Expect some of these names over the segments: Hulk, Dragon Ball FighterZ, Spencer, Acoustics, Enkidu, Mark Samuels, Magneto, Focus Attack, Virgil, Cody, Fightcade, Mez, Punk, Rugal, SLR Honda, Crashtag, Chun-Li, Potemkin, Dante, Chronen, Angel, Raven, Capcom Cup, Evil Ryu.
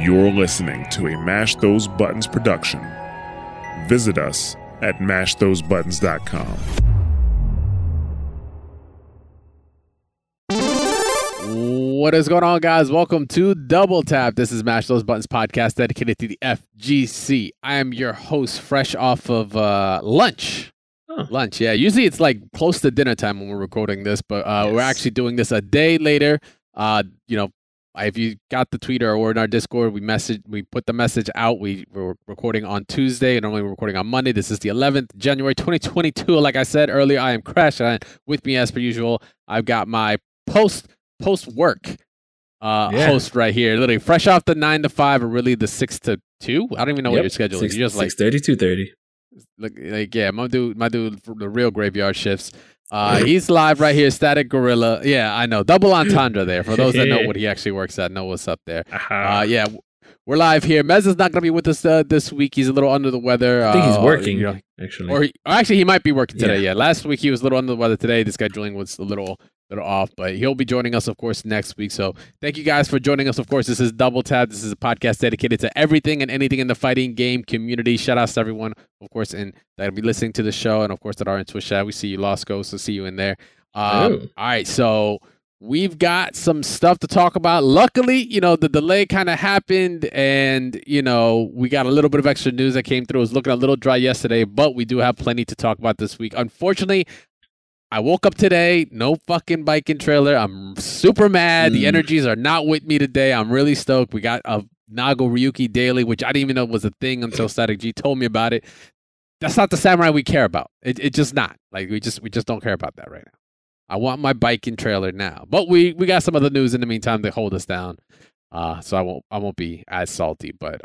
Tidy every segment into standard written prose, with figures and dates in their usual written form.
You're listening to a Mash Those Buttons production. Visit us at mashthosebuttons.com. What is going on, guys? Welcome to Double Tap. This is Mash Those Buttons podcast dedicated to the FGC. I am your host, fresh off of lunch. Lunch, yeah. Usually it's like close to dinner time when we're recording this, but We're actually doing this a day later. If you got the tweet or in our Discord, we put the message out. We're recording on Tuesday, and normally we're recording on Monday. This is the 11th, January 2022. Like I said earlier, I am Crash, and with me, as per usual, I've got my post-work host right here. Literally fresh off the 9 to 5, or really the 6 to 2. I don't even know what your schedule is. You're just 6:30, 2:30. My dude from the real graveyard shifts. He's live right here, Static Gorilla. Yeah, I know. Double entendre there. For those that know what he actually works at, know what's up there. Uh-huh. Yeah, we're live here. Mez is not going to be with us this week. He's a little under the weather. I think he's working, actually. Or actually, he might be working today. Yeah, last week he was a little under the weather. Today, the scheduling was a little off, but he'll be joining us, of course, next week. So thank you guys for joining us. Of course, this is Double Tap. This is a podcast dedicated to everything and anything in the fighting game community. Shout outs to everyone, of course, and that'll be listening to the show, and of course that are in Twitch chat. We see you, Lost Ghost. We'll see you in there. All right, so we've got some stuff to talk about. Luckily, the delay kind of happened, and we got a little bit of extra news that came through. It was looking a little dry yesterday, but we do have plenty to talk about this week. Unfortunately, I woke up today, no fucking bike and trailer. I'm super mad. The energies are not with me today. I'm really stoked. We got a Nago Ryuki daily, which I didn't even know was a thing until Static G told me about it. That's not the samurai we care about. It's just not. Like we just don't care about that right now. I want my bike and trailer now. But we got some other news in the meantime to hold us down. So I won't be as salty. But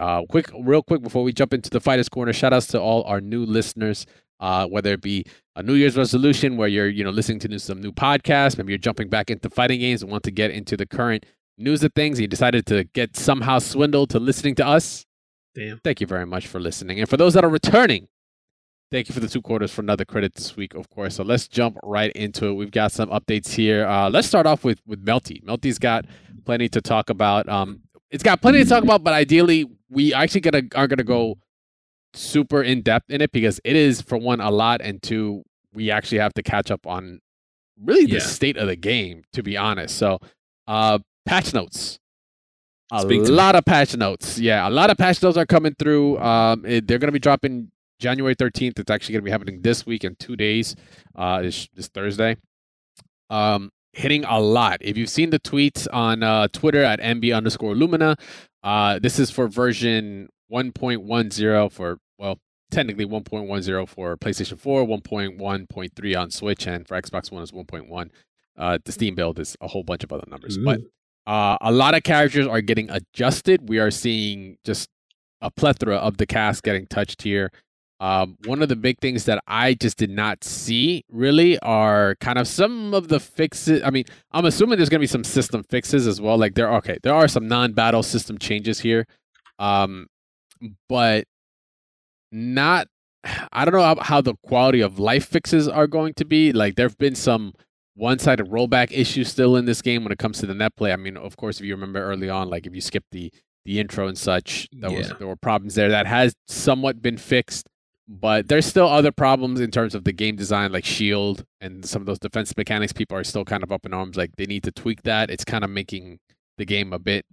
real quick before we jump into the Fighters Corner, shout outs to all our new listeners. Whether it be a New Year's resolution where you're listening to some new podcast, maybe you're jumping back into fighting games and want to get into the current news of things, and you decided to get somehow swindled to listening to us. Damn. Thank you very much for listening. And for those that are returning, thank you for the 2 quarters for another credit this week, of course. So let's jump right into it. We've got some updates here. Let's start off with Melty. Melty's got plenty to talk about. It's got plenty to talk about, but ideally we actually aren't gonna go super in-depth in it, because it is, for one, a lot, and two, we actually have to catch up on really the state of the game, to be honest. So patch notes, a lot of patch notes are coming through. They're going to be dropping January 13th. It's actually going to be happening this week in 2 days. It's Thursday. Hitting a lot. If you've seen the tweets on Twitter at MB_Lumina, this is for version 1.10 for, well, technically 1.10 for PlayStation 4, 1.1.3 on Switch, and for Xbox One is 1.1. The Steam build is a whole bunch of other numbers. Ooh. But a lot of characters are getting adjusted. We are seeing just a plethora of the cast getting touched here. One of the big things that I just did not see really are kind of some of the fixes. I mean, I'm assuming there's going to be some system fixes as well. Like there are some non-battle system changes here. But not, I don't know how the quality of life fixes are going to be. Like, there have been some one-sided rollback issues still in this game when it comes to the net play. I mean, of course, if you remember early on, like if you skip the intro and such, there were problems there. That has somewhat been fixed, but there's still other problems in terms of the game design, like shield and some of those defense mechanics. People are still kind of up in arms. Like, they need to tweak that. It's kind of making the game a bit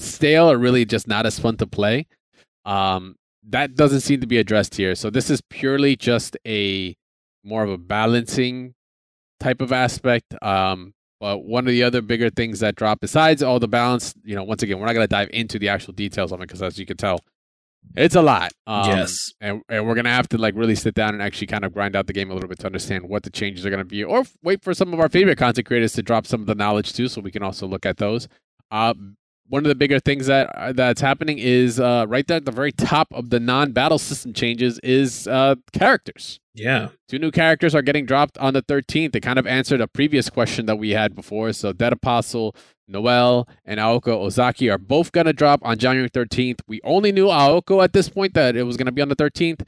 stale or really just not as fun to play. That doesn't seem to be addressed here. So this is purely just a more of a balancing type of aspect. But one of the other bigger things that dropped, besides all the balance, once again, we're not going to dive into the actual details of it, because as you can tell, it's a lot. And we're going to have to really sit down and actually kind of grind out the game a little bit to understand what the changes are going to be, or wait for some of our favorite content creators to drop some of the knowledge too, so we can also look at those. One of the bigger things that's happening is right there at the very top of the non-battle system changes is characters. Yeah. 2 new characters are getting dropped on the 13th. They kind of answered a previous question that we had before. So Dead Apostle, Noel, and Aoko Ozaki are both going to drop on January 13th. We only knew Aoko at this point that it was going to be on the 13th.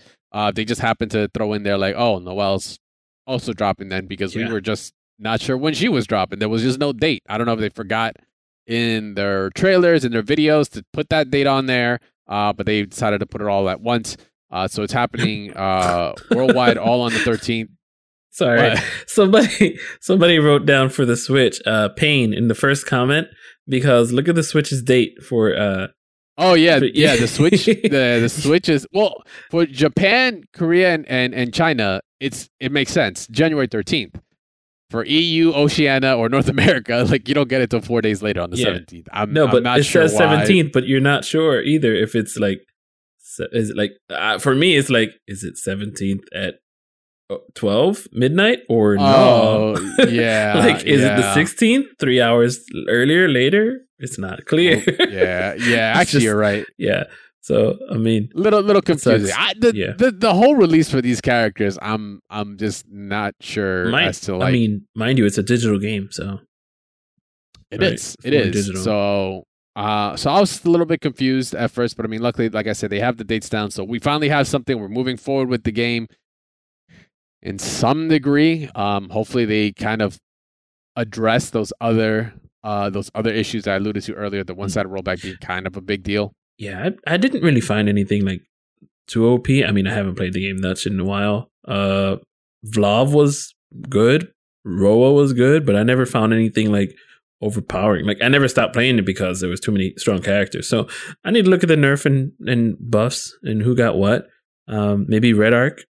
They just happened to throw in there Noel's also dropping then, because we were just not sure when she was dropping. There was just no date. I don't know if they forgot in their trailers and their videos to put that date on there, but they decided to put it all at once. So it's happening worldwide, all on the 13th. Sorry, but somebody wrote down for the Switch pain in the first comment, because look at the Switch's date for. Oh yeah, the Switch, the Switch is, well, for Japan, Korea, and China, it makes sense. January 13th. For EU, Oceania, or North America, like, you don't get it till 4 days later on the 17th. It says 17th, but you're not sure either if it's like, is it like, for me, it's like, is it 17th at 12 midnight or no? Oh, yeah. Like, is it the 16th, 3 hours earlier, later? It's not clear. Well, yeah. Actually, you're right. Yeah. So, I mean, little confusing. The whole release for these characters, I'm just not sure as to, like. I mean, mind you, it's a digital game, so it is. Digital. So, so I was a little bit confused at first, but I mean, luckily, like I said, they have the dates down, so we finally have something. We're moving forward with the game in some degree. Hopefully, they kind of address those other issues that I alluded to earlier. The one-sided rollback being kind of a big deal. Yeah, I didn't really find anything like too OP. I mean, I haven't played the game much in a while. Vlav was good. Roa was good, but I never found anything like overpowering. Like, I never stopped playing it because there was too many strong characters. So I need to look at the nerf and buffs and who got what. Maybe Red Arc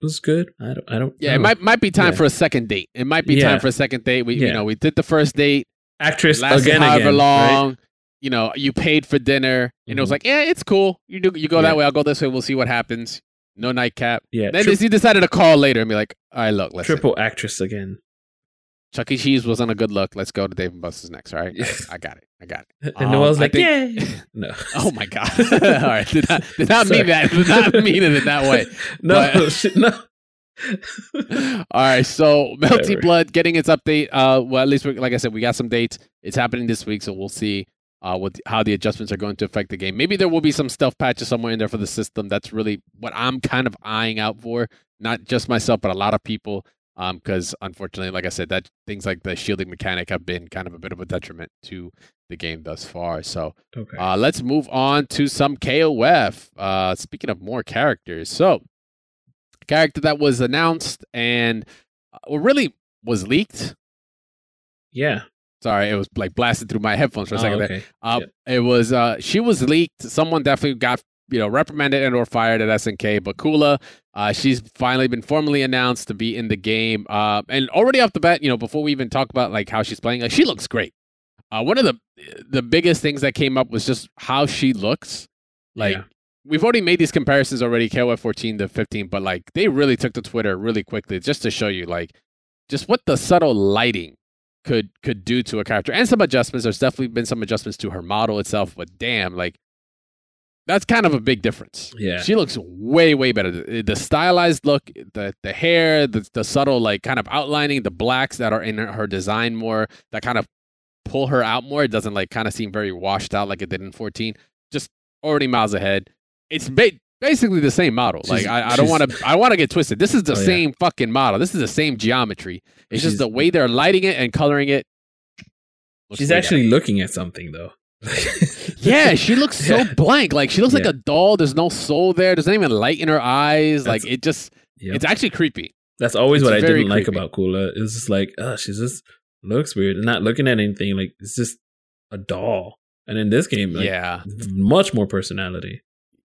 was good. I don't. Yeah, know. It might be time for a second date. It might be time for a second date. We we did the first date. Actress again. However long. Right? You know, you paid for dinner, and it was like, yeah, it's cool. You go that way, I'll go this way. We'll see what happens. No nightcap. Yeah. Then he decided to call later and be like, all right, look, let's triple actress again. Chuck E. Cheese wasn't a good look. Let's go to Dave and Buster's next. All right, I got it. And Noel's like, yeah. No. Oh my god. All right, did not mean that. Did not mean it in that way. No. All right, so Melty Blood getting its update. Well, at least like I said, we got some dates. It's happening this week, so we'll see. How the adjustments are going to affect the game. Maybe there will be some stealth patches somewhere in there for the system. That's really what I'm kind of eyeing out for. Not just myself, but a lot of people. Because unfortunately, like I said, that things like the shielding mechanic have been kind of a bit of a detriment to the game thus far. So let's move on to some KOF. Speaking of more characters. So, a character that was announced and really was leaked. Yeah. Sorry, it was like blasted through my headphones for a second there. It was she was leaked. Someone definitely got reprimanded and or fired at SNK. But Kula, she's finally been formally announced to be in the game. And already off the bat, before we even talk about like how she's playing, like she looks great. One of the biggest things that came up was just how she looks. Like we've already made these comparisons already, KOF 14 to 15, but like they really took to Twitter really quickly just to show you like just what the subtle lighting could do to a character, and some adjustments. There's definitely been some adjustments to her model itself, but damn, like that's kind of a big difference. Yeah, she looks way better. The stylized look, the hair, the subtle like kind of outlining, the blacks that are in her design more that kind of pull her out more. It doesn't like kind of seem very washed out like it did in 14. Just already miles ahead. It's basically the same model. Like I don't want to get twisted. This is the same fucking model. This is the same geometry. It's just the way they're lighting it and coloring it. She's actually looking at something though. Yeah, she looks so blank. Like she looks like a doll. There's no soul there. There's not even light in her eyes. Like it just it's actually creepy. That's always what I didn't like about Kula. It was just like, oh, she just looks weird and not looking at anything. Like it's just a doll. And in this game, like, much more personality.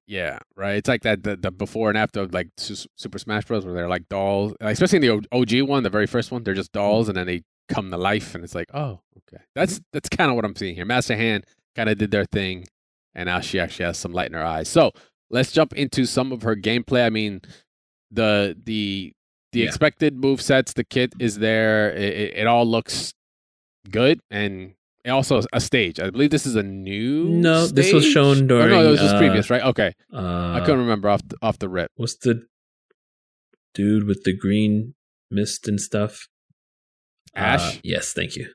Yeah, right. It's like that the before and after of like Super Smash Bros. Where they're like dolls, like, especially in the OG one, the very first one. They're just dolls, and then they come to life, and it's like, oh, okay. That's kind of what I'm seeing here. Master Hand kind of did their thing, and now she actually has some light in her eyes. So let's jump into some of her gameplay. I mean, the expected move sets, the kit is there. It all looks good, and also a stage. I believe this is a new stage? This was shown during... Oh, no, it was just previous, right? Okay. I couldn't remember off the rip. What's the dude with the green mist and stuff? Ash? Yes, thank you.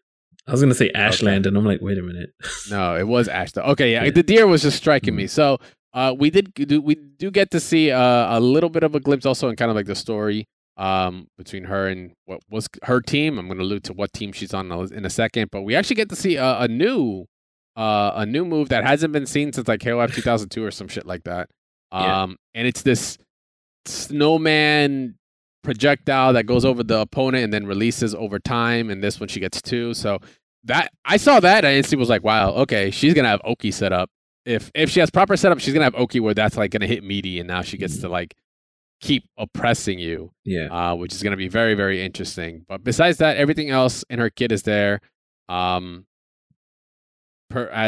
I was going to say Ashland, and I'm like, wait a minute. No, it was Ash, though. Okay, yeah. The deer was just striking me. So we do get to see a little bit of a glimpse also in kind of like the story between her and what was her team. I'm going to allude to what team she's on in a second, but we actually get to see a new a new move that hasn't been seen since like KOF 2002 or some shit like that. And it's this snowman projectile that goes over the opponent and then releases over time. And this one she gets two. So that I saw that and Steve was like, wow, okay, she's gonna have Oki set up. If she has proper setup, she's gonna have Oki where that's like gonna hit meaty, and now she gets to like keep oppressing you. Which is gonna be very, very interesting. But besides that, everything else in her kit is there. As per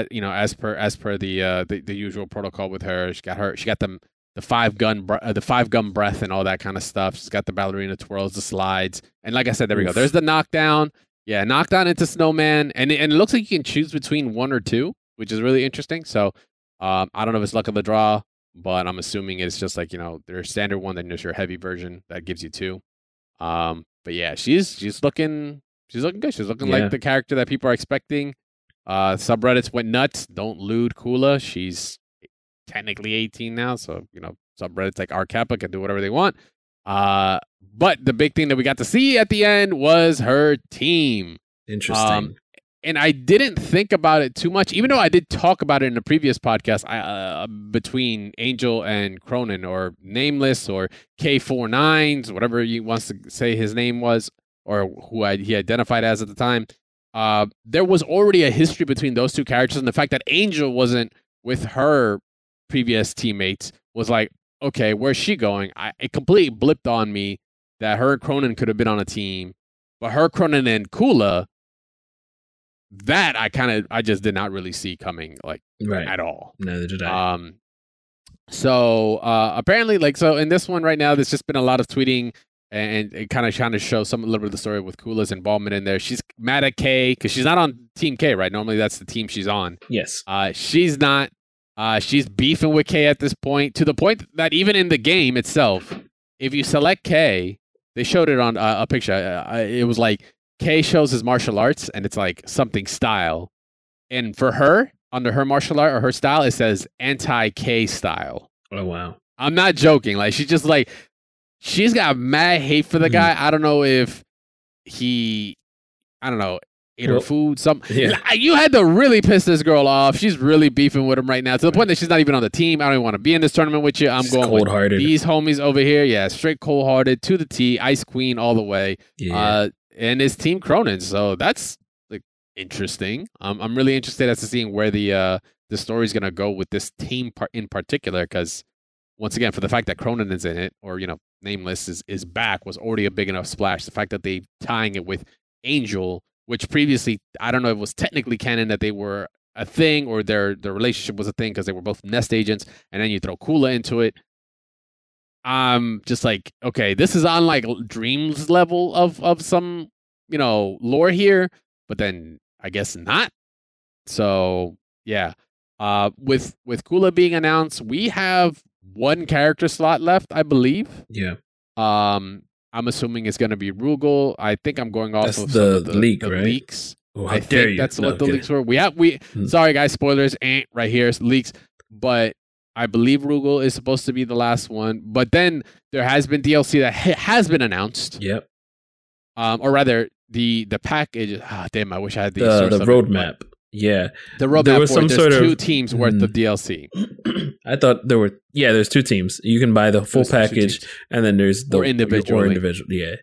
the usual protocol with her, she got the five gun breath and all that kind of stuff. She's got the ballerina twirls, the slides, and like I said, there we go. There's the knockdown. Yeah, knockdown into snowman, and it looks like you can choose between one or two, which is really interesting. So I don't know if it's luck of the draw, but I'm assuming it's just like, you know, there's standard one, then there's your heavy version that gives you two. But yeah, she's looking good. She's looking like the character that people are expecting. Subreddits went nuts. Don't lewd Kula. She's technically 18 now, so you know subreddits like Arcappa can do whatever they want. But the big thing that we got to see at the end was her team. Interesting. And I didn't think about it too much, even though I did talk about it in the previous podcast between Angel and Chronen, or Nameless, or K49s, whatever he wants to say his name was, or who he identified as at the time. There was already a history between those two characters, and the fact that Angel wasn't with her previous teammates was like, okay, where's she going? It completely blipped on me that her and Chronen could have been on a team, but her, Chronen, and Kula, that I just did not really see coming, like, right, at all. Neither did I. So apparently, like, so in this one right now, there's just been a lot of tweeting and kind of trying to show a little bit of the story with Kula's involvement in there. She's mad at K because she's not on Team K, right? Normally that's the team she's on. Yes. She's not. She's beefing with K at this point, to the point that even in the game itself, if you select K, they showed it on a picture. It was like K shows his martial arts, and it's like something style. And for her, under her martial art or her style, it says anti-K style. Oh, wow. I'm not joking. Like, she's just like, she's got mad hate for the guy. I don't know if he, ate her food. You had to really piss this girl off. She's really beefing with him right now, to the point that she's not even on the team. I don't even want to be in this tournament with you. She's going cold-hearted. With these homies over here. Yeah, straight cold-hearted, to the T, Ice Queen all the way. Yeah. And it's Team Chronen, so that's like interesting. I'm really interested as to seeing where the story's gonna go with this team in particular, because once again, for the fact that Chronen is in it, or Nameless is back, was already a big enough splash. The fact that they tying it with Angel, which previously, I don't know if it was technically canon that they were a thing, or their relationship was a thing because they were both Nest agents, and then you throw Kula into it. I'm just like, okay, this is on like Dreams level of some, lore here, but then I guess not. So yeah. With Kula being announced, we have one character slot left, I believe. Yeah. I'm assuming it's going to be Rugal. I think I'm going off of the leak, right? Leaks. Oh, how dare you? That's what the leaks were. Sorry guys, spoilers, right here, leaks. But I believe Rugal is supposed to be the last one. But then there has been DLC that has been announced. Yep. Or rather, the package. Damn, I wish I had the roadmap. Yeah. The roadmap. There was some sort of two teams worth of DLC. I thought there were. Yeah, there's two teams. You can buy the full package, and then there's the individual. Yeah.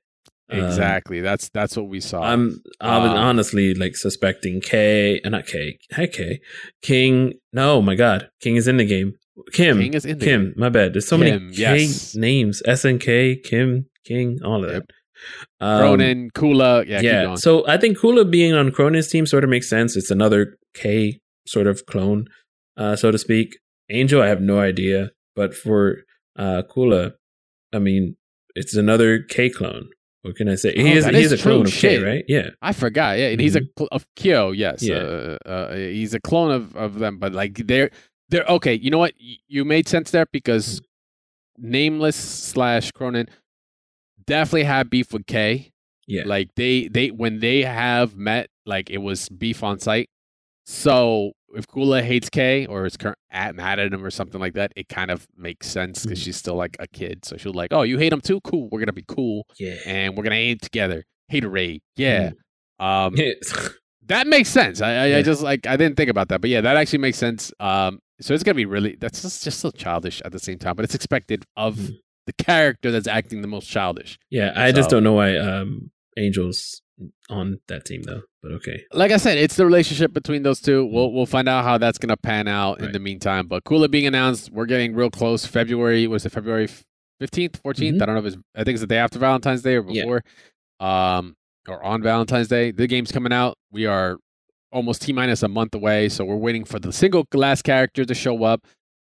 Exactly. That's what we saw. I'm honestly like suspecting King. No, my God, King is in the game. Kim. My bad. There's so many King names. SNK, Kim, King, all of that. Chronen, Kula. Yeah. Keep going. So I think Kula being on Chronen's team sort of makes sense. It's another K sort of clone, so to speak. Angel, I have no idea. But for Kula, I mean, it's another K clone. What can I say? He's a clone of K, right? Yeah. I forgot. Yeah. And he's of Kyo, yes. Yeah. He's a clone of them, but like they're okay. You know what? You made sense there, because Nameless / Chronen definitely had beef with K. Yeah, like they when they have met, like it was beef on site. So if Kula hates K, or is mad at him or something like that, it kind of makes sense, because she's still like a kid. So she'll like, oh, you hate him too? Cool, we're gonna be cool, and we're gonna hate together. Haterade, yeah. That makes sense. I just like, I didn't think about that, but yeah, that actually makes sense. So it's gonna be really, that's just so childish at the same time, but it's expected of the character that's acting the most childish. Yeah, I just don't know why Angel's on that team though. But okay, like I said, it's the relationship between those two. We'll find out how that's gonna pan out in the meantime. But Kula being announced, we're getting real close. February, was it February 15th, 14th? I don't know if it's, I think it's the day after Valentine's Day or before, or on Valentine's Day. The game's coming out. We are almost T-minus a month away, so we're waiting for the single last character to show up,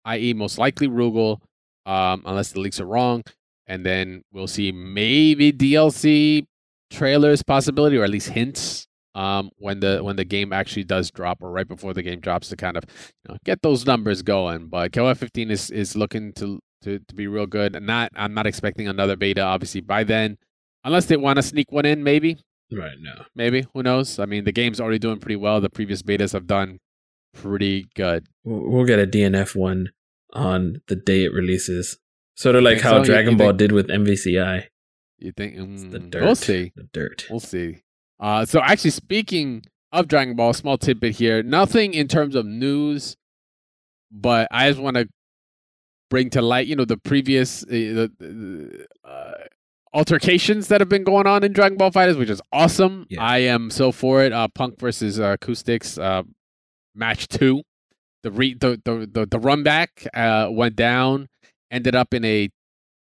i.e. most likely Rugal, unless the leaks are wrong. And then we'll see maybe DLC trailers possibility, or at least hints, when the game actually does drop, or right before the game drops, to kind of, you know, get those numbers going. But KOF 15 is looking to be real good. And I'm not expecting another beta, obviously, by then. Unless they want to sneak one in, maybe. Right, no. Maybe. Who knows? I mean, the game's already doing pretty well. The previous betas have done pretty good. We'll get a DNF one on the day it releases. Sort of like how Dragon Ball did with MVCI. You think? The dirt. We'll see. The dirt. We'll see. So actually, speaking of Dragon Ball, small tidbit here. Nothing in terms of news, but I just want to bring to light, you know, the previous... altercations that have been going on in Dragon Ball FighterZ, which is awesome. Yeah. I am so for it. Punk versus Acoustics, match 2. The run back went down, ended up in a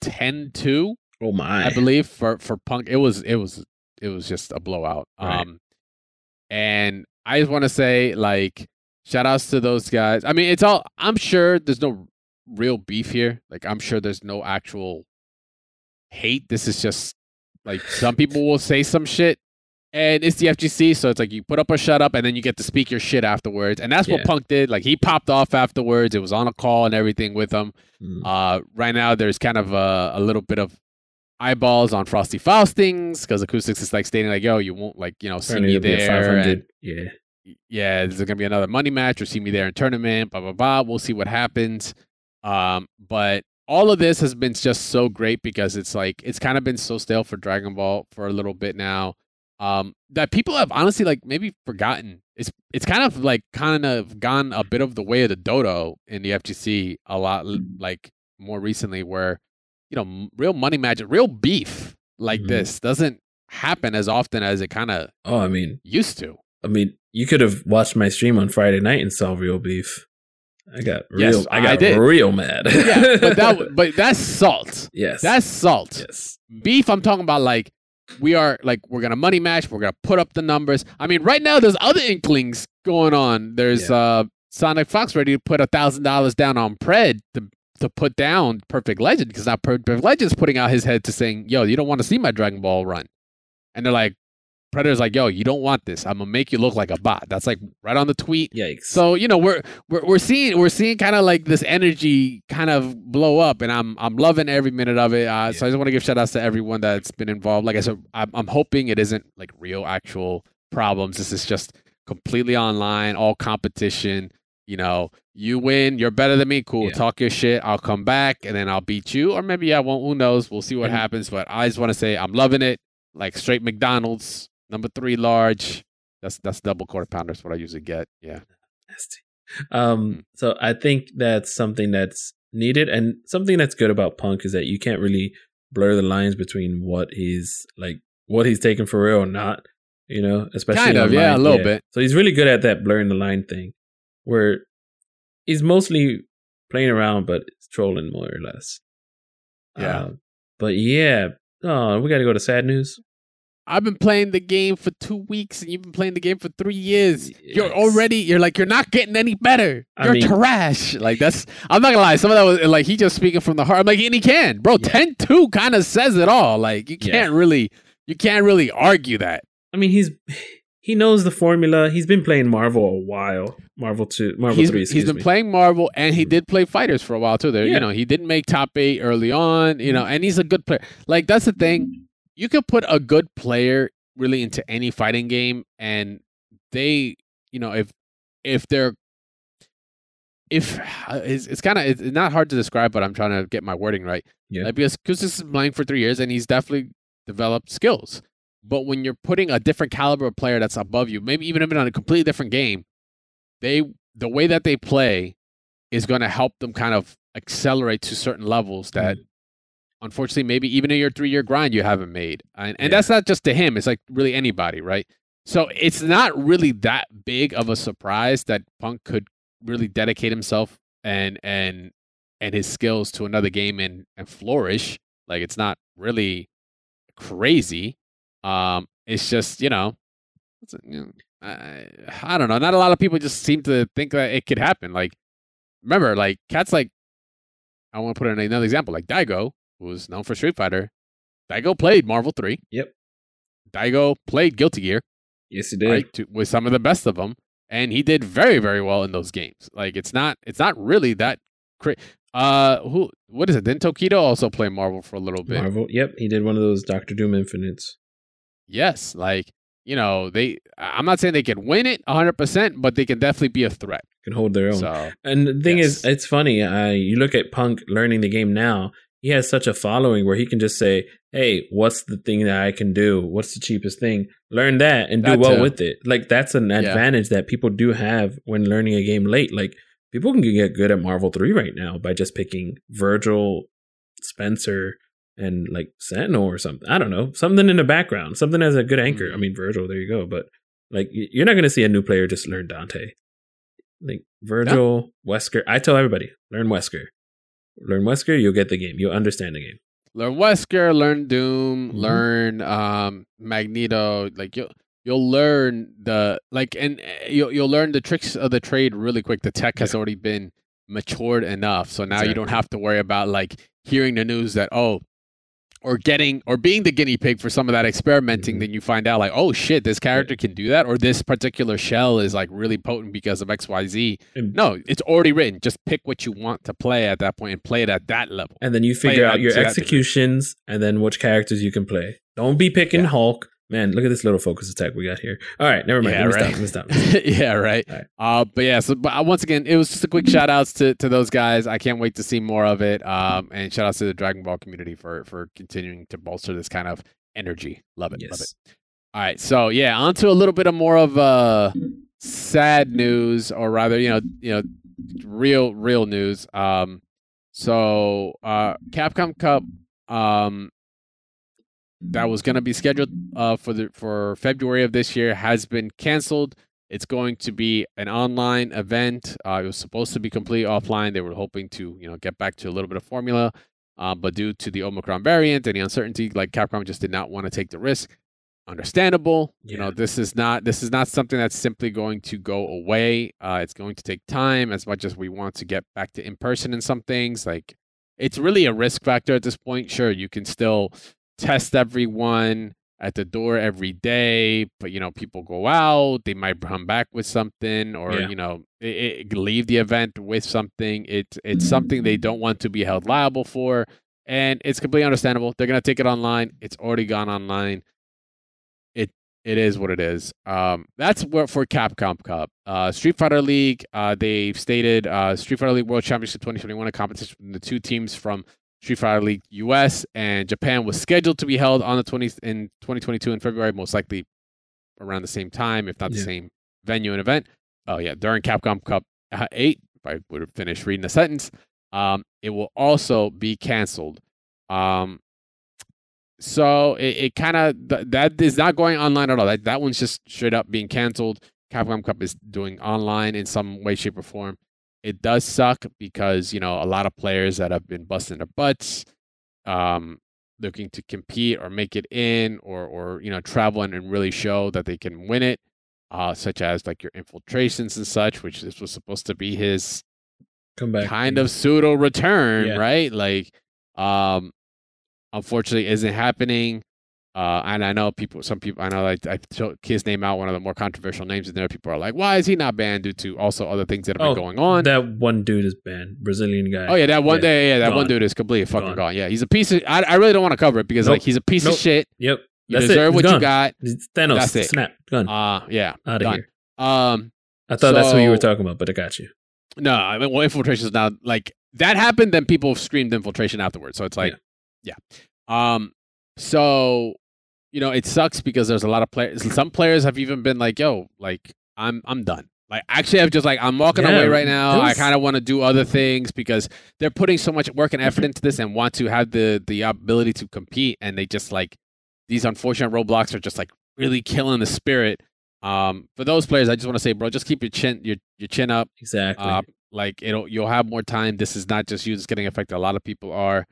10-2. Oh my! I believe for Punk, it was just a blowout. Right. And I just want to say, like, shout outs to those guys. I mean, it's all. I'm sure there's no real beef here. Like, I'm sure there's no actual hate. This is just like, some people will say some shit, and it's the FGC, so it's like you put up or shut up, and then you get to speak your shit afterwards. And that's what Punk did. Like, he popped off afterwards. It was on a call and everything with him. Right now there's kind of a little bit of eyeballs on Frosty Faustings, because Acoustics is like stating like, yo, you won't, like, you know, see me there, and there's gonna be another money match, or see me there in tournament, blah blah blah. We'll see what happens. But all of this has been just so great, because it's like, it's kind of been so stale for Dragon Ball for a little bit now, that people have honestly, like, maybe forgotten. It's kind of like, kind of gone a bit of the way of the dodo in the FGC a lot, like more recently, where, you know, real money magic, real beef like this doesn't happen as often as it kind of used to. I mean, you could have watched my stream on Friday night and saw real beef. I got real mad. Yeah, but that's salt. Yes. That's salt. Yes. Beef, I'm talking about, like, we're going to money match. We're going to put up the numbers. I mean, right now there's other inklings going on. There's Sonic Fox ready to put $1,000 down on Pred to put down Perfect Legend, because now Perfect Legend's putting out his head to saying, yo, you don't want to see my Dragon Ball run. And they're like, Predator's like, yo, you don't want this. I'm gonna make you look like a bot. That's like right on the tweet. Yikes. So, you know, we're seeing kind of like this energy kind of blow up, and I'm loving every minute of it. So I just want to give shout outs to everyone that's been involved. Like I said, I'm hoping it isn't like real actual problems. This is just completely online, all competition. You know, you win, you're better than me. Cool. Yeah. Talk your shit. I'll come back, and then I'll beat you, or maybe I won't. Who knows? We'll see what happens. But I just want to say I'm loving it. Like straight McDonald's. Number 3 large. That's double quarter pounder. That's what I usually get. Yeah. Nasty. So I think that's something that's needed, and something that's good about Punk is that you can't really blur the lines between what he's taking for real or not, you know, especially kind of, a little bit. So he's really good at that blurring the line thing, where he's mostly playing around, but it's trolling more or less. Yeah. We got to go to sad news. I've been playing the game for 2 weeks, and you've been playing the game for 3 years. Yes. You're not getting any better. I mean, trash. Like, that's, I'm not gonna lie. Some of that was like, he just speaking from the heart. I'm like, and he can, bro. 10-2 kind of says it all. Like, you can't really argue that. I mean, he knows the formula. He's been playing Marvel a while. Marvel 3. He's been playing Marvel, and he did play Fighters for a while too. There, you know, he didn't make top 8 early on. You know, and he's a good player. Like, that's the thing. You could put a good player really into any fighting game, and they, you know, it's not hard to describe, but I'm trying to get my wording right. Yeah. Like, because Kusus is playing for 3 years, and he's definitely developed skills. But when you're putting a different caliber of player that's above you, maybe even on a completely different game, the way that they play is going to help them kind of accelerate to certain levels that, unfortunately, maybe even in your 3-year grind you haven't made. And that's not just to him. It's like really anybody, right? So it's not really that big of a surprise that Punk could really dedicate himself and his skills to another game and flourish. Like, it's not really crazy. It's just, I don't know. Not a lot of people just seem to think that it could happen. Like, remember, like, cats like, I want to put in another example, like Daigo, who was known for Street Fighter. Daigo played Marvel 3. Yep. Daigo played Guilty Gear. Yes, he did. Right, with some of the best of them. And he did very, very well in those games. Like, it's not really that crazy. What is it? Didn't Tokido also play Marvel for a little bit? Marvel, yep. He did one of those Doctor Doom Infinites. Yes, like, I'm not saying they can win it 100%, but they can definitely be a threat. Can hold their own. So, and the thing is, it's funny. You look at Punk learning the game now. He has such a following where he can just say, hey, what's the thing that I can do? What's the cheapest thing? Learn that and do well with it. Like, that's an advantage that people do have when learning a game late. Like, people can get good at Marvel 3 right now by just picking Virgil, Spencer, and like Sentinel or something. I don't know. Something in the background. Something as a good anchor. I mean, Virgil, there you go. But like, you're not going to see a new player just learn Dante. Like, Virgil, Wesker. I tell everybody, learn Wesker. Learn Wesker, you'll get the game. You'll understand the game. Learn Wesker, learn Doom, learn Magneto. Like you'll learn the you'll learn the tricks of the trade really quick. The tech has already been matured enough, so now you don't have to worry about like hearing the news that or being the guinea pig for some of that experimenting. Then you find out like, oh shit, this character can do that, or this particular shell is like really potent because of XYZ. No, it's already written. Just pick what you want to play at that point and play it at that level. And then you figure out your executions and then which characters you can play. Don't be picking Hulk. Man, look at this little focus attack we got here. All right, never mind. Let me stop. Yeah, right. All right. So once again, it was just a quick shout outs to those guys. I can't wait to see more of it. And shout outs to the Dragon Ball community for continuing to bolster this kind of energy. Love it. Yes. Love it. All right. So yeah, on to a little bit of more of sad news, or rather, real news. So Capcom Cup, that was going to be scheduled for February of this year has been canceled. It's going to be an online event. It was supposed to be completely offline. They were hoping to get back to a little bit of formula, but due to the Omicron variant and the uncertainty, like Capcom just did not want to take the risk. Understandable. Yeah. This is not something that's simply going to go away. It's going to take time. As much as we want to get back to in person in some things, like it's really a risk factor at this point. Sure, you can still test everyone at the door every day, but people go out, they might come back with something, or leave the event with something. It's something they don't want to be held liable for, and it's completely understandable. They're gonna take it online. It's already gone online. It is what it is. That's what for Capcom Cup. Street Fighter League. They've stated Street Fighter League World Championship 2021, a competition from the two teams from Street Fighter League US and Japan, was scheduled to be held on the 20th in 2022 in February, most likely around the same time, if not the same venue and event. During Capcom Cup 8, if I would have finished reading the sentence, it will also be canceled. So it kind of, that is not going online at all. That one's just straight up being canceled. Capcom Cup is doing online in some way, shape, or form. It does suck because, a lot of players that have been busting their butts, looking to compete or make it in or travel and really show that they can win it, such as like your Infiltrations and such, which this was supposed to be his comeback, kind of pseudo return, right? Like, unfortunately isn't happening. And I know I took his name out, one of the more controversial names in there. People are like, why is he not banned due to also other things that have been going on? That one dude is banned. Brazilian guy. Oh, yeah. That one day. Yeah. That one dude is completely fucking gone. Yeah. He's a piece of, I really don't want to cover it because he's a piece of shit. Yep. You deserve what you got. Thanos. That's it. Snap. Gone. Yeah. Out of here. I thought that's what you were talking about, but I got you. No, I mean, Infiltration is now like that happened. Then people screamed Infiltration afterwards. So it's like, yeah. So you know, it sucks because there's a lot of players. Some players have even been like, yo, like, I'm done. Like, actually, I'm just like, I'm walking away right now. I kind of want to do other things because they're putting so much work and effort into this and want to have the ability to compete. And they just like, these unfortunate roadblocks are just like really killing the spirit. For those players, I just want to say, bro, just keep your chin up. Exactly. Like, you'll have more time. This is not just you. It's getting affected. A lot of people are.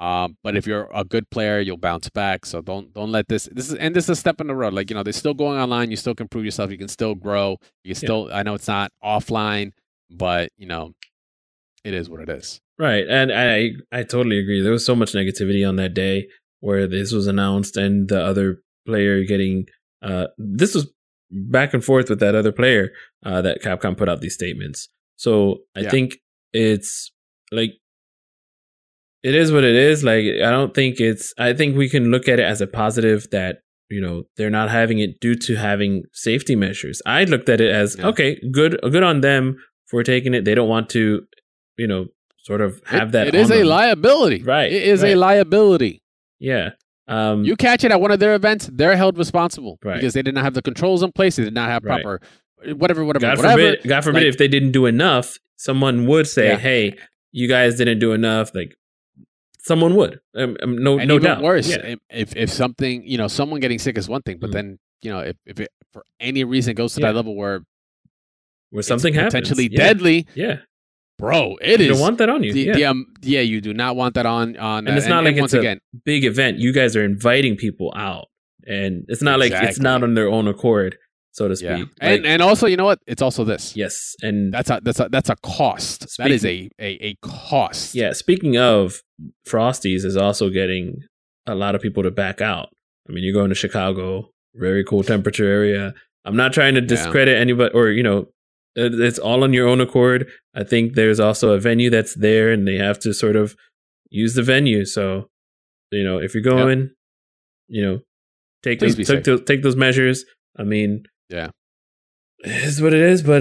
But if you're a good player, you'll bounce back. So don't let this is a step in the road. Like, you know, they're still going online. You still can prove yourself. You can still grow. You can still, I know it's not offline, but you know, it is what it is. Right. And I totally agree. There was so much negativity on that day where this was announced and the other player getting, this was back and forth with that other player, that Capcom put out these statements. So I think it's like, it is what it is. Like, I don't think it's, I think we can look at it as a positive that, you know, they're not having it due to having safety measures. I looked at it as, okay, good on them for taking it. They don't want to, you know, sort of have that. It is a liability. Right. It is a liability. Yeah. You catch it at one of their events, they're held responsible because they did not have the controls in place. They did not have proper, whatever. God forbid if they didn't do enough, someone would say, hey, you guys didn't do enough. Like, someone would. No doubt. Worse, if something, you know, someone getting sick is one thing, but then, you know, if it, for any reason, goes to that level where something happens, potentially deadly. Yeah. Bro, you don't want that on you. You do not want that on. And it's not like it's a big event. You guys are inviting people out, and it's not like it's not on their own accord, so to speak. Like, and also, you know what? It's also this. Yes, and that's a cost. That is a cost. Yeah. Speaking of, Frosty's is also getting a lot of people to back out. I mean, you're going to Chicago, very cool temperature area. I'm not trying to discredit anybody, or you know, it's all on your own accord. I think there's also a venue that's there, and they have to sort of use the venue. So, you know, if you're going, you know, take those measures. I mean, it is what it is, but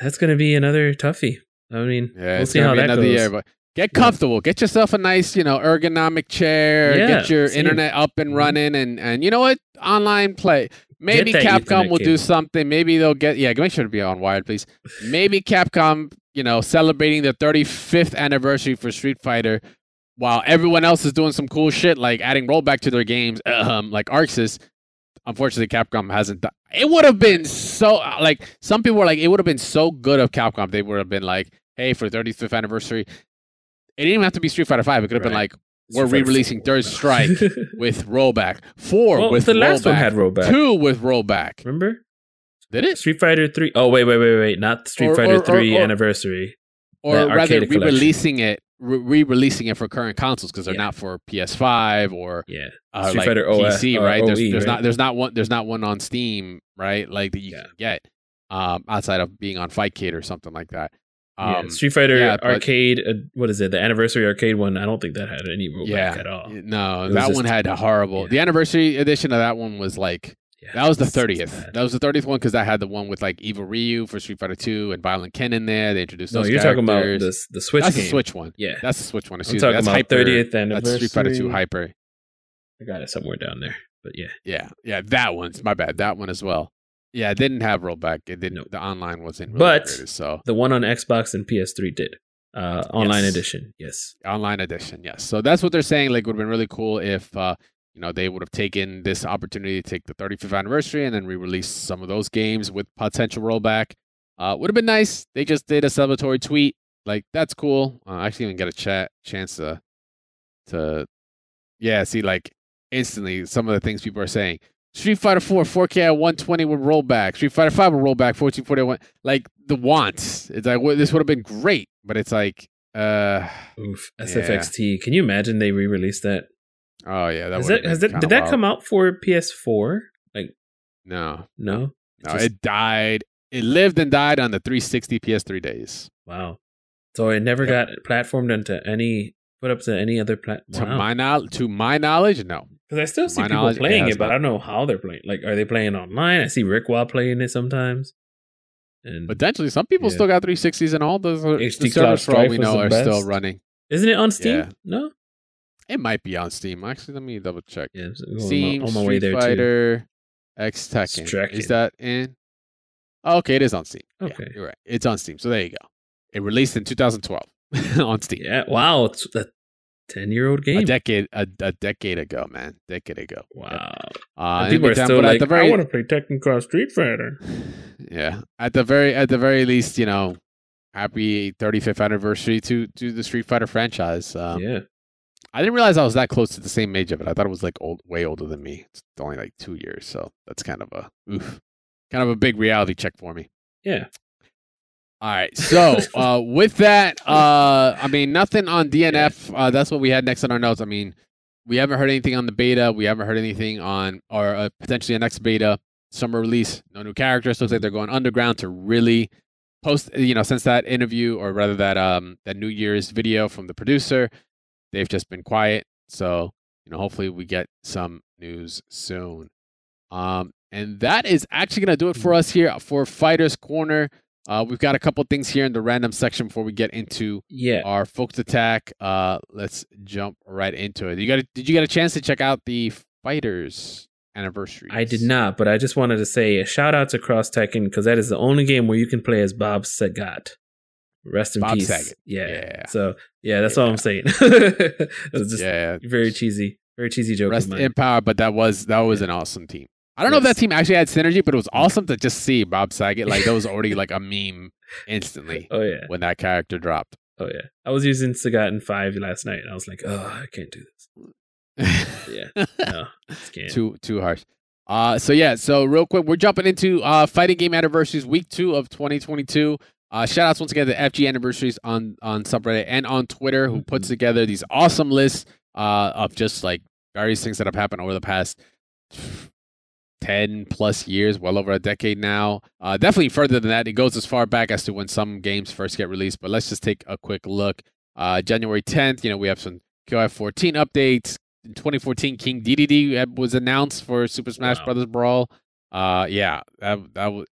that's going to be another toughie. I mean, we'll see how that goes. Year, but get comfortable. Get yourself a nice, you know, ergonomic chair. Yeah, get your internet up and running, and you know what? Online play. Maybe Capcom will do something. Maybe they'll get make sure to be on wired, please. Maybe Capcom, you know, celebrating the 35th anniversary for Street Fighter, while everyone else is doing some cool shit like adding rollback to their games, like Arxis. Unfortunately, Capcom hasn't done. It would have been so like some people were like, it would have been so good of Capcom. They would have been like, hey, for 35th anniversary. It didn't even have to be Street Fighter 5. It could have been like, we're re-releasing Third Strike with rollback. 4 with rollback. The last one had rollback. 2 with rollback. Remember? Did it? Street Fighter 3. Oh, wait. Not Street Fighter 3 anniversary. Or rather, re-releasing it for current consoles because they're not for PS5 or Street Fighter PC, right? There's not one on Steam, right? Like that you can get outside of being on Fightcade or something like that. Street Fighter Arcade, what is it? The Anniversary Arcade one, I don't think that had any rollback at all. No, that one had a horrible... Yeah. The Anniversary edition of that one was like... Yeah, that was the 30th. That was the 30th one because that had the one with like Evil Ryu for Street Fighter 2 and Violent Ken in there. They introduced those characters. No, you're talking about the Switch game. That's the Switch one. Yeah. That's the Switch one. Excuse me. That's about Hyper. 30th Anniversary. That's Street Fighter 2 Hyper. I got it somewhere down there, but yeah. Yeah, that one's... My bad. That one as well. Yeah, it didn't have rollback. It didn't. Nope. The online wasn't really created, so the one on Xbox and PS3 did. Online edition. Yes. Online edition. Yes. So that's what they're saying. Like, would have been really cool if you know, they would have taken this opportunity to take the 35th anniversary and then re-release some of those games with potential rollback. Would have been nice. They just did a celebratory tweet. Like, that's cool. I actually even got a chance to see like instantly some of the things people are saying. Street Fighter 4, 4K at 120 would roll back. Street Fighter 5 would roll back, 1441. Like, the wants. It's like, this would have been great, but it's like... Oof, SFXT. Yeah. Can you imagine they re-released that? Oh, yeah. Did that come out for PS4? Like, No? It died. It lived and died on the 360 PS3 days. Wow. So it never got platformed put up to any other platform. To my knowledge, no. Because I still see people playing it, but I don't know how they're playing. Like, are they playing online? I see Rickwall playing it sometimes. And potentially, some people still got 360s, and all those servers, for all we know, are still running. Isn't it on Steam? Yeah. No? It might be on Steam. Actually, let me double check. Yeah, Steam, on my way there, Fighter X Tekken. Is that in? Oh, okay, it is on Steam. Okay. Yeah, you're right. It's on Steam. So there you go. It released in 2012 on Steam. Yeah. Wow. It's a 10-year-old game. A decade ago, man. Decade ago. Wow. And people are still like, I want to play Tekken Cross Street Fighter. Yeah. At the very least, you know, happy 35th anniversary to the Street Fighter franchise. Yeah. I didn't realize I was that close to the same age of it. I thought it was like way older than me. It's only like 2 years, so that's kind of a big reality check for me. Yeah. All right. So with that, I mean, nothing on DNF. Yeah. That's what we had next on our notes. I mean, we haven't heard anything on the beta. We haven't heard anything on our potentially a next beta summer release. No new characters. Looks like they're going underground to really post. You know, since that interview, or rather that New Year's video from the producer. They've just been quiet, so you know. Hopefully, we get some news soon. And that is actually going to do it for us here for Fighters Corner. We've got a couple things here in the random section before we get into our Folks Attack. Let's jump right into it. Did you get a chance to check out the Fighters Anniversaries? I did not, but I just wanted to say a shout out to Cross Tekken because that is the only game where you can play as Bob Saget. Rest in peace. Bob Saget. Yeah. So, that's all I'm saying. That's just very cheesy joke. Rest in power, but that was an awesome team. I don't know if that team actually had synergy, but it was awesome to just see Bob Saget. Like, that was already like a meme instantly. Oh, yeah. When that character dropped. Oh, yeah. I was using Sagat in 5 last night, and I was like, oh, I can't do this. No, just can't. Too harsh. So real quick, we're jumping into Fighting Game Anniversaries Week 2 of 2022. Shout outs once again to FG Anniversaries on subreddit and on Twitter, who puts together these awesome lists of just like various things that have happened over the past 10 plus years, well over a decade now. Definitely further than that. It goes as far back as to when some games first get released, but let's just take a quick look. January 10th, you know, we have some KOF 14 updates. In 2014, King DDD was announced for Super Smash Brothers Brawl. That was...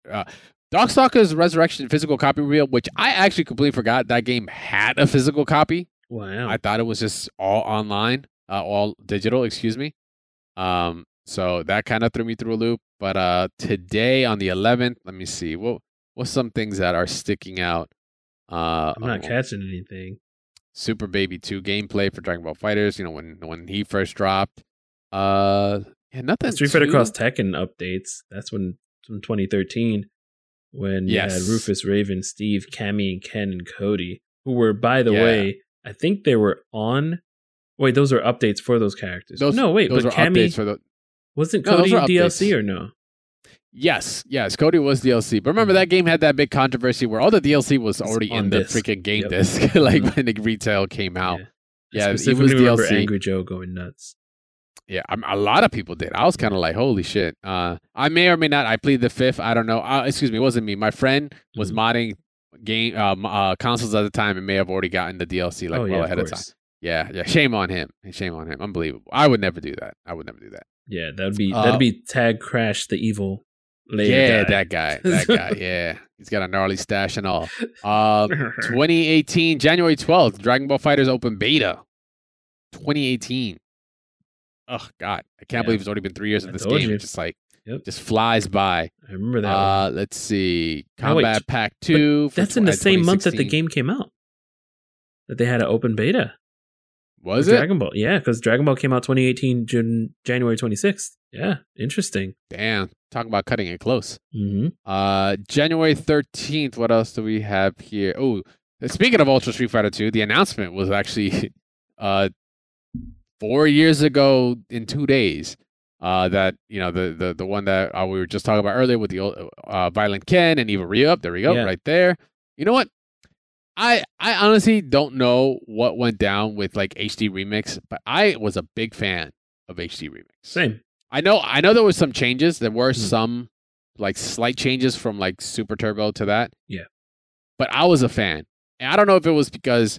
Darkstalker's Resurrection physical copy reveal, which I actually completely forgot that game had a physical copy. Wow. I thought it was just all online, all digital, excuse me. So that kind of threw me through a loop. But today on the 11th, let me see. What's some things that are sticking out? I'm not catching anything. Super Baby 2 gameplay for Dragon Ball FighterZ, you know, when he first dropped. Nothing. Street Fighter Cross Tekken updates. That's from 2013. When you had Rufus, Raven, Steve, Cammy, and Ken, and Cody, who were, by the way, I think they were on... Wait, those are updates for those characters. But Cammy... Wasn't Cody DLC or no? Yes, Cody was DLC. But remember, that game had that big controversy where all the DLC was already in the freaking game disc, when the retail came out. Yeah, it was DLC. Angry Joe going nuts. Yeah, a lot of people did. I was kind of like, holy shit. I may or may not. I plead the fifth. I don't know. Excuse me. It wasn't me. My friend was modding game consoles at the time and may have already gotten the DLC ahead of time. Yeah. Shame on him. Unbelievable. I would never do that. Yeah, that'd be Tag Crash the evil lady. Yeah, that guy. Yeah. He's got a gnarly stash and all. 2018, January 12th, Dragon Ball FighterZ open beta. 2018. Oh God, I can't believe it's already been 3 years of this game. It just just flies by. I remember that. Let's see, Combat Pack 2. That's in the same month that the game came out. That they had an open beta. Was it Dragon Ball? Yeah, because Dragon Ball came out 2018 January 26th. Yeah, interesting. Damn, talking about cutting it close. Mm-hmm. January 13th. What else do we have here? Oh, speaking of Ultra Street Fighter 2, the announcement was actually 4 years ago in 2 days, that, you know, the one that we were just talking about earlier with the old, Violent Ken and Eva Re-Up. There we go. Yeah. Right there. You know what? I honestly don't know what went down with like HD Remix, but I was a big fan of HD Remix. Same. I know there were some changes. There were some like slight changes from like Super Turbo to that. Yeah. But I was a fan. And I don't know if it was because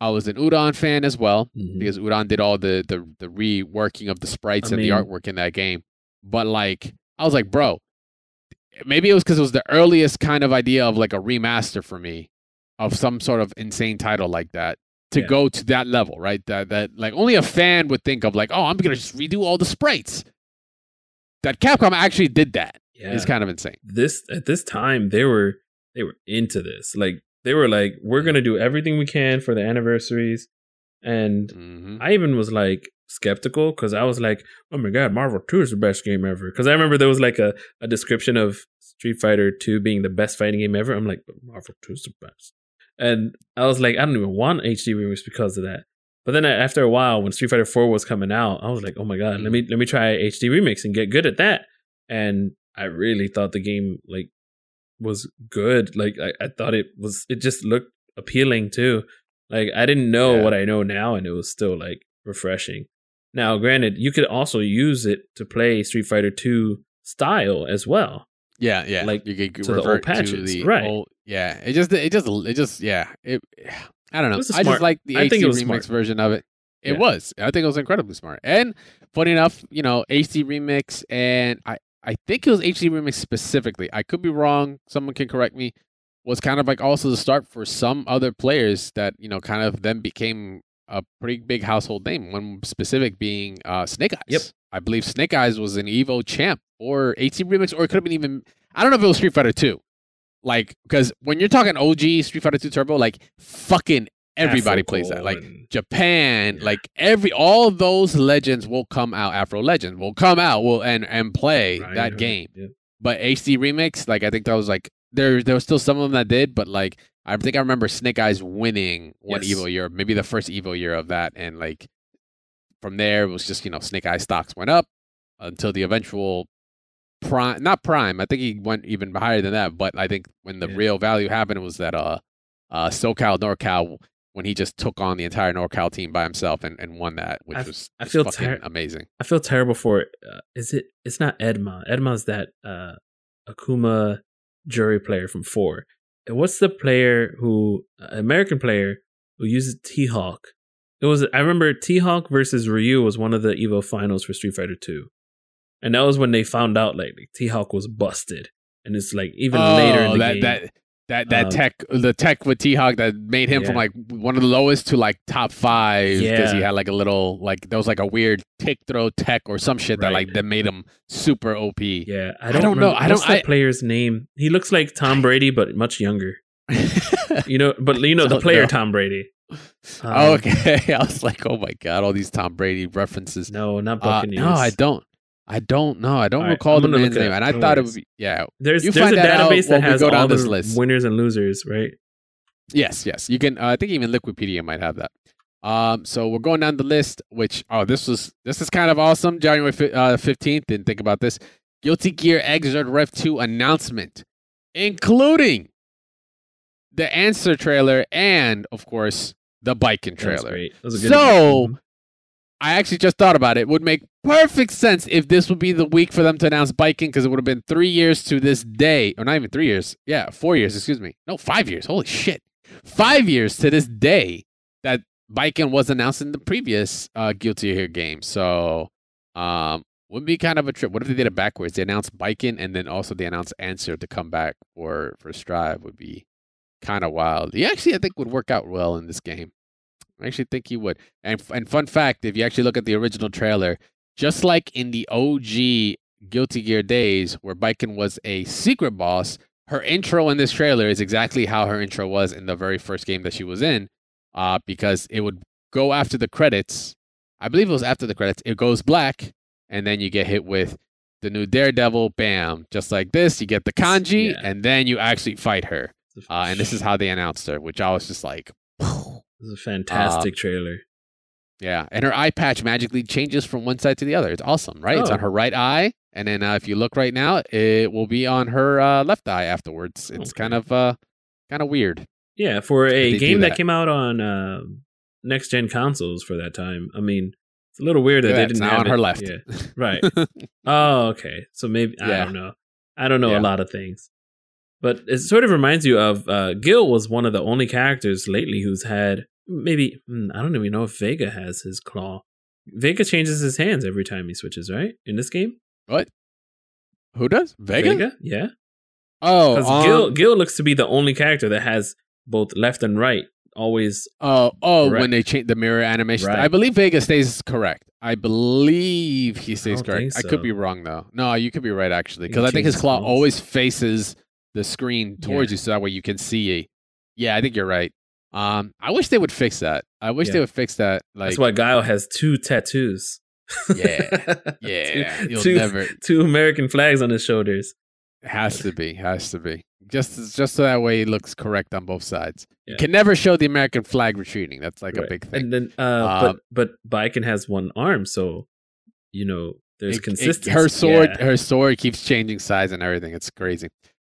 I was an Udon fan as well, because Udon did all the reworking of the sprites the artwork in that game. But like, I was like, bro, maybe it was because it was the earliest kind of idea of like a remaster for me of some sort of insane title like that to go to that level, right? That like only a fan would think of, like, oh, I'm gonna just redo all the sprites. That Capcom actually did that is kind of insane. At this time they were into this. Like they were like, we're gonna do everything we can for the anniversaries. And I even was like skeptical because I was like, oh my god, Marvel 2 is the best game ever. Because I remember there was like a description of Street Fighter 2 being the best fighting game ever. I'm like, but Marvel 2 is the best. And I was like, I don't even want HD remakes because of that. But then after a while, when Street Fighter 4 was coming out, I was like, oh my god, let me try HD remakes and get good at that. And I really thought the game like was good. Like I thought it just looked appealing too. Like I didn't know what I know now, and it was still like refreshing. Now, granted, you could also use it to play Street Fighter 2 style as well. Yeah, yeah. Like you could to the old patches, right? Old, yeah, it just, yeah. It, I don't know. I just like the HD remix version of it. It was. I think it was incredibly smart. And funny enough, you know, HD remix, and I think it was HD remix specifically. I could be wrong. Someone can correct me. Was kind of like also the start for some other players that, you know, kind of then became a pretty big household name. One specific being Snake Eyes. Yep. I believe Snake Eyes was an Evo champ or HD remix, or it could have been even, I don't know if it was Street Fighter 2. Like, because when you're talking OG Street Fighter 2 Turbo, like fucking everybody plays that. Like Japan, like all those legends will come out. Afro Legend will come out and play that game. Yeah. But HD remix, like I think that was like, There was still some of them that did, but like I think I remember Snake Eyes winning one Evo year, maybe the first Evo year of that, and like from there it was just, you know, Snake Eyes stocks went up until the eventual prime, not prime. I think he went even higher than that, but I think when the real value happened was that SoCal NorCal, when he just took on the entire NorCal team by himself and won that, which I feel fucking amazing. I feel terrible for it. It's not Edma. Edma's that Akuma jury player from 4. And what's the player American player who uses T-Hawk? I remember T-Hawk versus Ryu was one of the Evo finals for Street Fighter 2. And that was when they found out like T-Hawk was busted. And it's like even later in the game. That tech with T-Hawk that made him from like one of the lowest to like top 5 because he had like a little like there was like a weird tick throw tech or some shit that made him super OP. Yeah, I don't know. What's that player's name? He looks like Tom Brady but much younger. The player Tom Brady. Okay, I was like, oh my god, all these Tom Brady references. No, not Buccaneers. No, I don't know. I don't recall the man's name. And I thought it would be, There's a database that has all the winners and losers, right? Yes. You can, I think even Liquipedia might have that. So we're going down the list, which, this is kind of awesome. January 15th, didn't think about this. Guilty Gear Xrd Rev 2 announcement, including the answer trailer and, of course, the Biken trailer. I actually just thought about it. It would make perfect sense if this would be the week for them to announce Biken, because it would have been 3 years to this day. Or not even 3 years. Yeah, 4 years, excuse me. No, 5 years. Holy shit. 5 years to this day that Biken was announced in the previous Guilty Gear game. So would be kind of a trip. What if they did it backwards? They announced Biken and then also they announced Answer to come back for Strive. Would be kind of wild. He actually, I think, would work out well in this game. I actually think he would. And fun fact, if you actually look at the original trailer, just like in the OG Guilty Gear days where Biken was a secret boss, her intro in this trailer is exactly how her intro was in the very first game that she was in, because it would go after the credits. I believe it was after the credits. It goes black, and then you get hit with the new Daredevil, bam, just like this. You get the kanji, and then you actually fight her. And this is how they announced her, which I was just like... This is a fantastic trailer. Yeah, and her eye patch magically changes from one side to the other. It's awesome, right? Oh. It's on her right eye, and then if you look right now, it will be on her left eye afterwards. It's kind of weird. Yeah, for a game that came out on next-gen consoles for that time. I mean, it's a little weird that they didn't have it. It's now on her left. Yeah. Right. Oh, okay. So maybe, I don't know. I don't know a lot of things. But it sort of reminds you of Gil was one of the only characters lately who's had maybe, I don't even know if Vega has his claw. Vega changes his hands every time he switches, right? In this game? What? Who does? Vega? Yeah. Oh. Because Gil looks to be the only character that has both left and right always. Correct. When they change the mirror animation, right. I believe Vega stays correct. I believe he stays correct. So. I could be wrong though. No, you could be right actually, because I think his claw always faces the screen towards you, so that way you can see. Yeah, I think you're right. I wish they would fix that. I wish they would fix that. Like, that's why Guile has 2 tattoos. Yeah. Two American flags on his shoulders. Has to be. Just so that way it looks correct on both sides. Yeah. You can never show the American flag retreating. That's like a big thing. And then, but Biken has one arm, so you know there's consistency. Her sword keeps changing size and everything. It's crazy.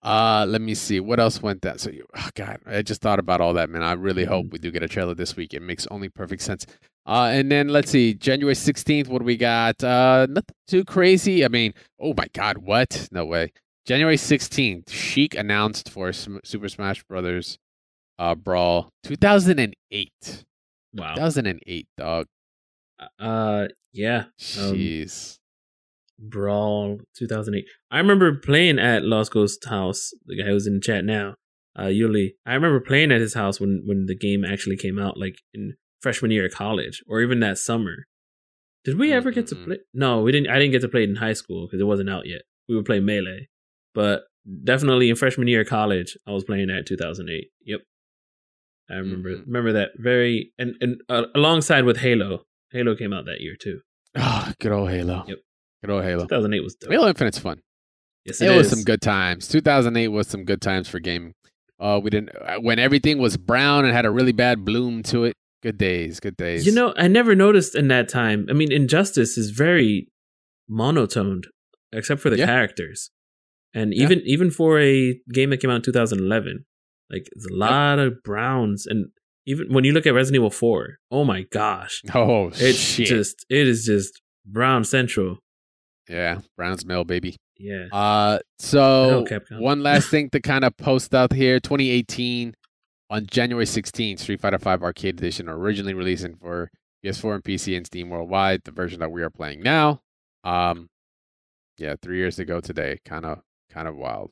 Let me see what else went that. So, God, I just thought about all that, man. I really hope we do get a trailer this week. It makes only perfect sense. And then let's see, January 16th. What do we got? Nothing too crazy. I mean, oh my God, what? No way. January 16th, Sheik announced for Super Smash Brothers Brawl 2008. Wow, 2008, dog. Yeah. Jeez. Brawl 2008. I remember playing at Lost Ghost house. The guy who's in the chat now, Yuli. I remember playing at his house when the game actually came out, like in freshman year of college, or even that summer. Did we ever get to play? No, we didn't. I didn't get to play it in high school because it wasn't out yet. We would play Melee, but definitely in freshman year of college, I was playing that 2008. Yep, I remember that very and alongside with Halo. Halo came out that year too. Ah, good old Halo. Yep. Good old Halo. 2008 was dope. Halo Infinite's fun. Yes, it was some good times. 2008 was some good times for gaming. We didn't when everything was brown and had a really bad bloom to it. Good days. You know, I never noticed in that time. I mean, Injustice is very monotoned, except for the characters, and even for a game that came out in 2011, like there's a lot of browns. And even when you look at Resident Evil 4, oh my gosh, it is just brown central. Yeah, Brown's Mill, baby. Yeah. So one last thing to kind of post out here. 2018 on January 16th, Street Fighter Five Arcade Edition, originally releasing for PS4 and PC and Steam worldwide, the version that we are playing now. 3 years ago today. Kind of wild.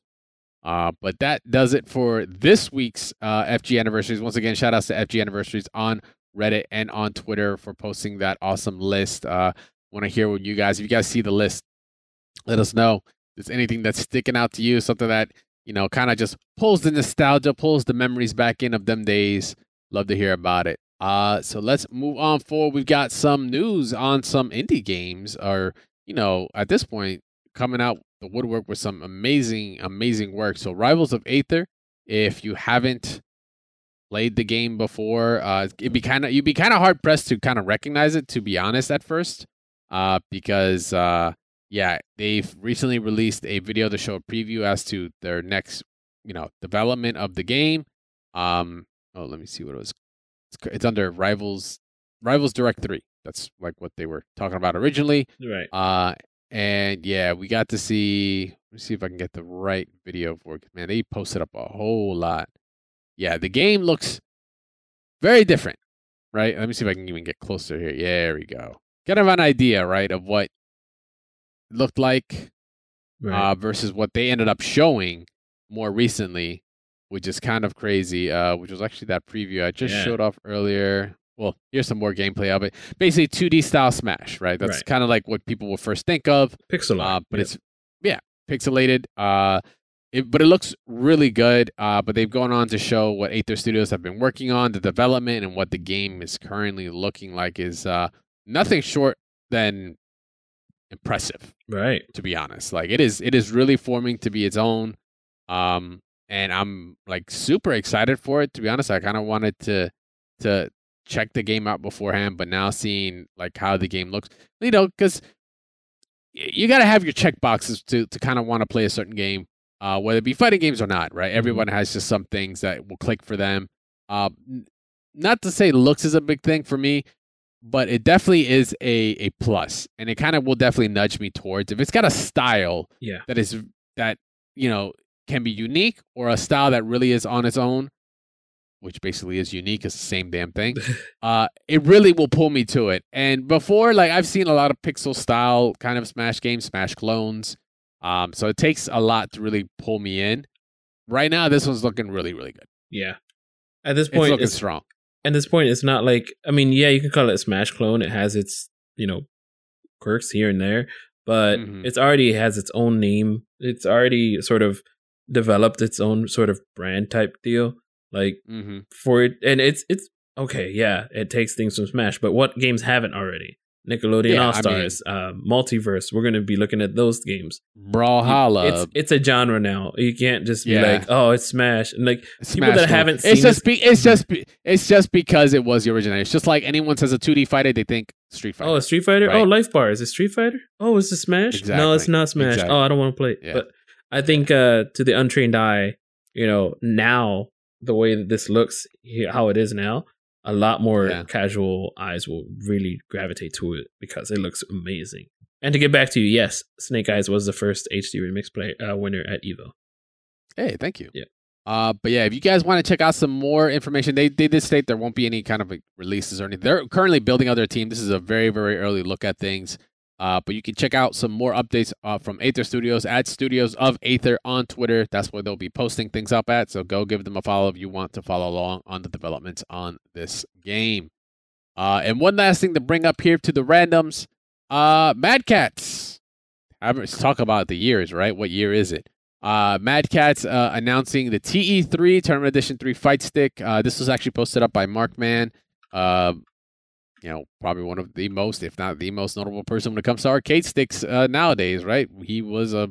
But that does it for this week's FG Anniversaries. Once again, shout outs to FG Anniversaries on Reddit and on Twitter for posting that awesome list. Want to hear what if you guys see the list, let us know if there's anything that's sticking out to you, something that, you know, kind of just pulls the nostalgia, pulls the memories back in of them days. Love to hear about it. So let's move on forward. We've got some news on some indie games, or, you know, at this point, coming out the woodwork with some amazing, amazing work. So Rivals of Aether, if you haven't played the game before, you'd be kind of hard pressed to kind of recognize it, to be honest, at first. Because they've recently released a video to show a preview as to their next, you know, development of the game. Let me see what it was. It's under Rivals Direct 3. That's like what they were talking about originally. Right. We got to see. Let me see if I can get the right video for it. Man, they posted up a whole lot. Yeah, the game looks very different, right? Let me see if I can even get closer here. Yeah, there we go. Kind of an idea, right, of what it looked like versus what they ended up showing more recently, which is kind of crazy, which was actually that preview I just showed off earlier. Well, here's some more gameplay of it. Basically, 2D style Smash, right? That's kind of like what people will first think of. Pixel art. But it's pixelated. But it looks really good. But they've gone on to show what Aether Studios have been working on, the development, and what the game is currently looking like is nothing short than impressive, right? To be honest, like it is really forming to be its own, and I'm like super excited for it. To be honest, I kind of wanted to check the game out beforehand, but now seeing like how the game looks, you know, because you gotta have your check boxes to kind of want to play a certain game, whether it be fighting games or not, right? Everyone has just some things that will click for them. Not to say looks is a big thing for me, but it definitely is a plus, and it kind of will definitely nudge me towards if it's got a style that you know can be unique, or a style that really is on its own, which basically is unique. It's the same damn thing. It really will pull me to it. And before, like I've seen a lot of pixel style kind of Smash games, Smash clones. So it takes a lot to really pull me in. Right now, this one's looking really, really good. Yeah. At this point, it's looking strong. At this point, it's not like, I mean, yeah, you can call it a Smash clone. It has its, you know, quirks here and there, but it's already has its own name. It's already sort of developed its own sort of brand type deal. Like for it, and it's okay. Yeah, it takes things from Smash, but what games haven't already? Nickelodeon All Stars, Multiverse. We're gonna be looking at those games. Brawlhalla. It's a genre now. You can't just be like, oh, it's Smash. And like it's people Smash that haven't seen it's just because it was the originator. It's just like anyone says a 2D fighter, they think Street Fighter. Oh, a Street Fighter. Right? Oh, Life Bar is a Street Fighter. Oh, is it Smash? Exactly. No, it's not Smash. Exactly. Oh, I don't want to play it. Yeah. But I think to the untrained eye, you know, now the way that this looks, how it is now. A lot more casual eyes will really gravitate to it because it looks amazing. And to get back to you, yes, Snake Eyes was the first HD Remix play winner at Evo. Hey, thank you. Yeah. But yeah, if you guys want to check out some more information, they did state there won't be any kind of like releases or anything. They're currently building out their team. This is a very, very early look at things. But you can check out some more updates from Aether Studios at Studios of Aether on Twitter. That's where they'll be posting things up at. So go give them a follow if you want to follow along on the developments on this game. And one last thing to bring up here to the randoms. Mad Catz. Let's talk about the years, right? What year is it? Mad Catz announcing the TE3 Tournament Edition 3 Fight Stick. This was actually posted up by Markman. You know, probably one of the most, if not the most notable person when it comes to arcade sticks nowadays, right? He was a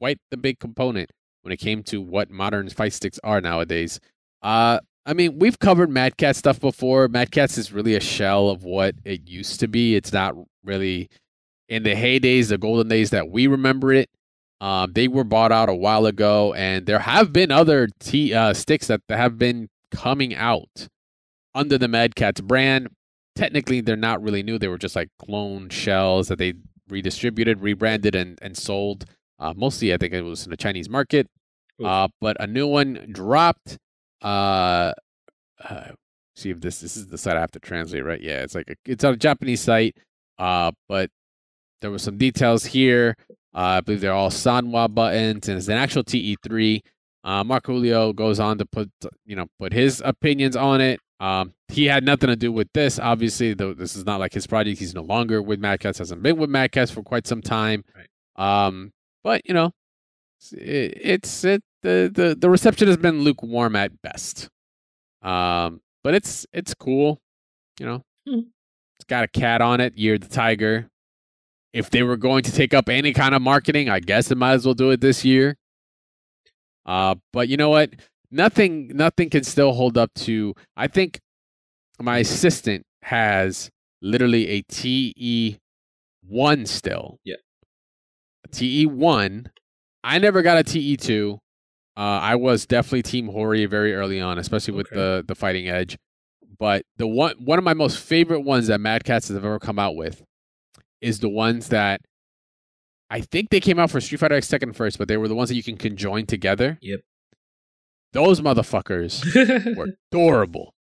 quite the big component when it came to what modern fight sticks are nowadays. I mean, we've covered Mad Catz stuff before. Mad Catz is really a shell of what it used to be. It's not really in the heydays, the golden days that we remember it. They were bought out a while ago, and there have been other sticks that have been coming out under the Mad Catz brand. Technically, they're not really new. They were just like clone shells that they redistributed, rebranded, and sold. Mostly, I think it was in the Chinese market. But a new one dropped. See if this is the site I have to translate, right? Yeah, it's like it's on a Japanese site. But there were some details here. I believe they're all Sanwa buttons, and it's an actual TE3. Mark Julio goes on to put his opinions on it. He had nothing to do with this, obviously, though this is not like his project. He's no longer with Mad Catz, hasn't been with Mad Catz for quite some time. Right. But you know, the reception has been lukewarm at best. But it's cool, you know. It's got a cat on it, Year of the Tiger. If they were going to take up any kind of marketing, I guess they might as well do it this year. But you know what? Nothing can still hold up to. I think my assistant has literally a TE1 still. Yeah. A TE1. I never got a TE2. I was definitely Team Hori very early on, especially with the Fighting Edge. But the one of my most favorite ones that Mad Catz has ever come out with is the ones that I think they came out for Street Fighter X Tekken first, but they were the ones that you can conjoin together. Yep. Those motherfuckers were adorable.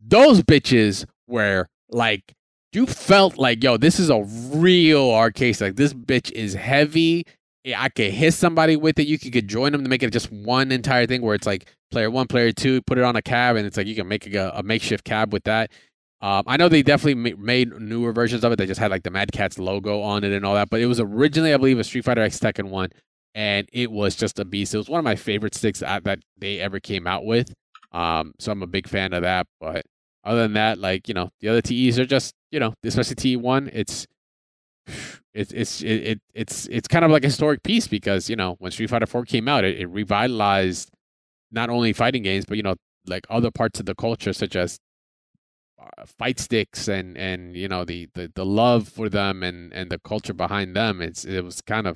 Those bitches were like, you felt like, yo, this is a real arcade stick. Like, this bitch is heavy. I could hit somebody with it. You could join them to make it just one entire thing where it's like player one, player two, put it on a cab, and it's like you can make a makeshift cab with that. I know they definitely made newer versions of it. They just had like the Mad Catz logo on it and all that. But it was originally, I believe, a Street Fighter X Tekken 1. And it was just a beast. It was one of my favorite sticks that they ever came out with. So I'm a big fan of that. But other than that, like, you know, the other TEs are just, you know, especially TE1, it's kind of like a historic piece because, you know, when Street Fighter 4 came out, it revitalized not only fighting games, but, you know, like other parts of the culture, such as fight sticks and you know, the love for them and the culture behind them. It's kind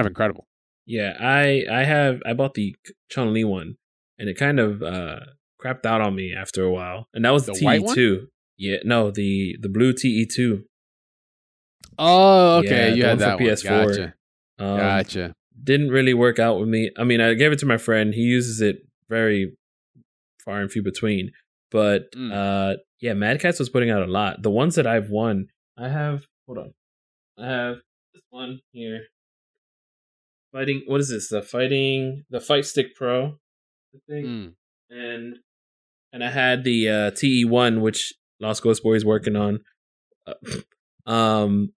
of incredible. Yeah, I bought the Chun-Li one, and it kind of crapped out on me after a while. And that was the TE2. Yeah, no, the blue TE2. Oh, okay, yeah, you had that for PS4. One. Gotcha. Gotcha. Didn't really work out with me. I mean, I gave it to my friend. He uses it very far and few between. But yeah, Mad Catz was putting out a lot. The ones that I've won, I have this one here. Fighting, what is this? The Fight Stick Pro, I think. And I had the TE1, which Lost Ghost Boy is working on.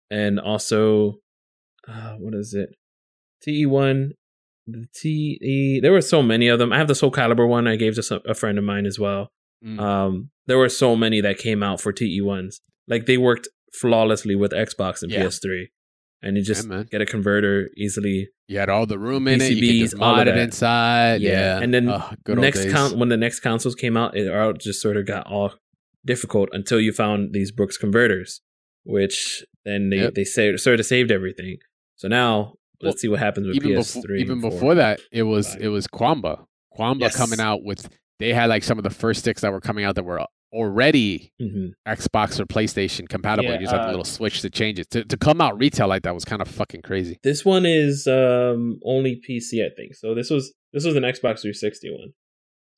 And also, what is it? TE1, the TE. There were so many of them. I have the Soul Calibur one I gave to a friend of mine as well. Mm. There were so many that came out for TE1s. Like, they worked flawlessly with Xbox and PS3. And you just get a converter easily. You had all the room in PCBs, it. You could just mod it inside. Yeah. And then when the next consoles came out, it all just sort of got all difficult until you found these Brooks converters, which then they sort of saved everything. So now let's see what happens with PS3. Before that, it was Quamba. Coming out with, they had like some of the first sticks that were coming out that were already Xbox or PlayStation compatible. You just had the little switch to change it. To come out retail like that was kind of fucking crazy. This one is only PC, I think. So this was an Xbox 360 one.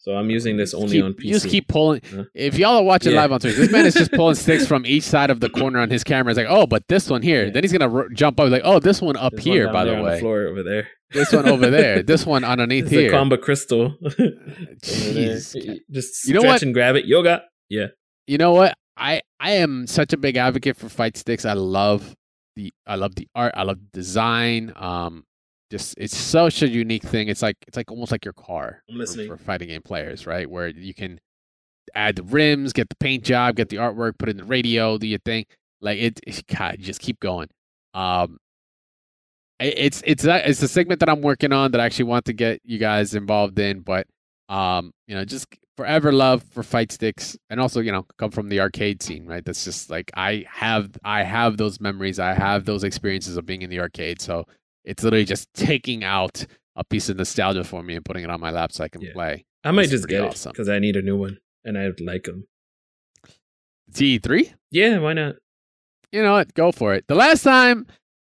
So I'm using this only on PC. You just keep pulling. Huh? If y'all are watching live on Twitch, this man is just pulling sticks from each side of the corner on his camera. It's like, oh, but this one here. Yeah. Then he's gonna jump up. He's like, oh, this one up here. One by the way, on the floor over there. This one over there. This one underneath this here. The Comba Crystal. Jeez, just stretch and grab it. Yoga. Yeah. You know what? I am such a big advocate for fight sticks. I love the art. I love the design. Just it's such a unique thing. It's like almost like your car for fighting game players, right? Where you can add the rims, get the paint job, get the artwork, put in the radio, do your thing. Like it God, you just keep going. It's a segment that I'm working on that I actually want to get you guys involved in, but you know, just forever love for fight sticks, and also, you know, come from the arcade scene, right? That's just like I have those memories, I have those experiences of being in the arcade, so. It's literally just taking out a piece of nostalgia for me and putting it on my lap so I can play. I might just get it because I need a new one and I would like them. TE3? Yeah, why not? You know what? Go for it. The last time,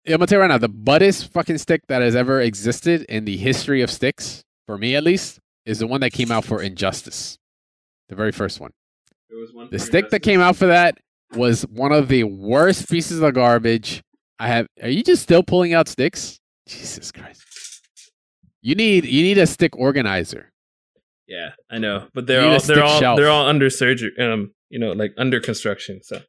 I'm going to tell you right now, the buttest fucking stick that has ever existed in the history of sticks, for me at least, is the one that came out for Injustice. The very first one. There was one the stick that came out for that was one of the worst pieces of garbage I have. Are you just still pulling out sticks? Jesus Christ! You need a stick organizer. Yeah, I know, but they're all under surgery. You know, like under construction. So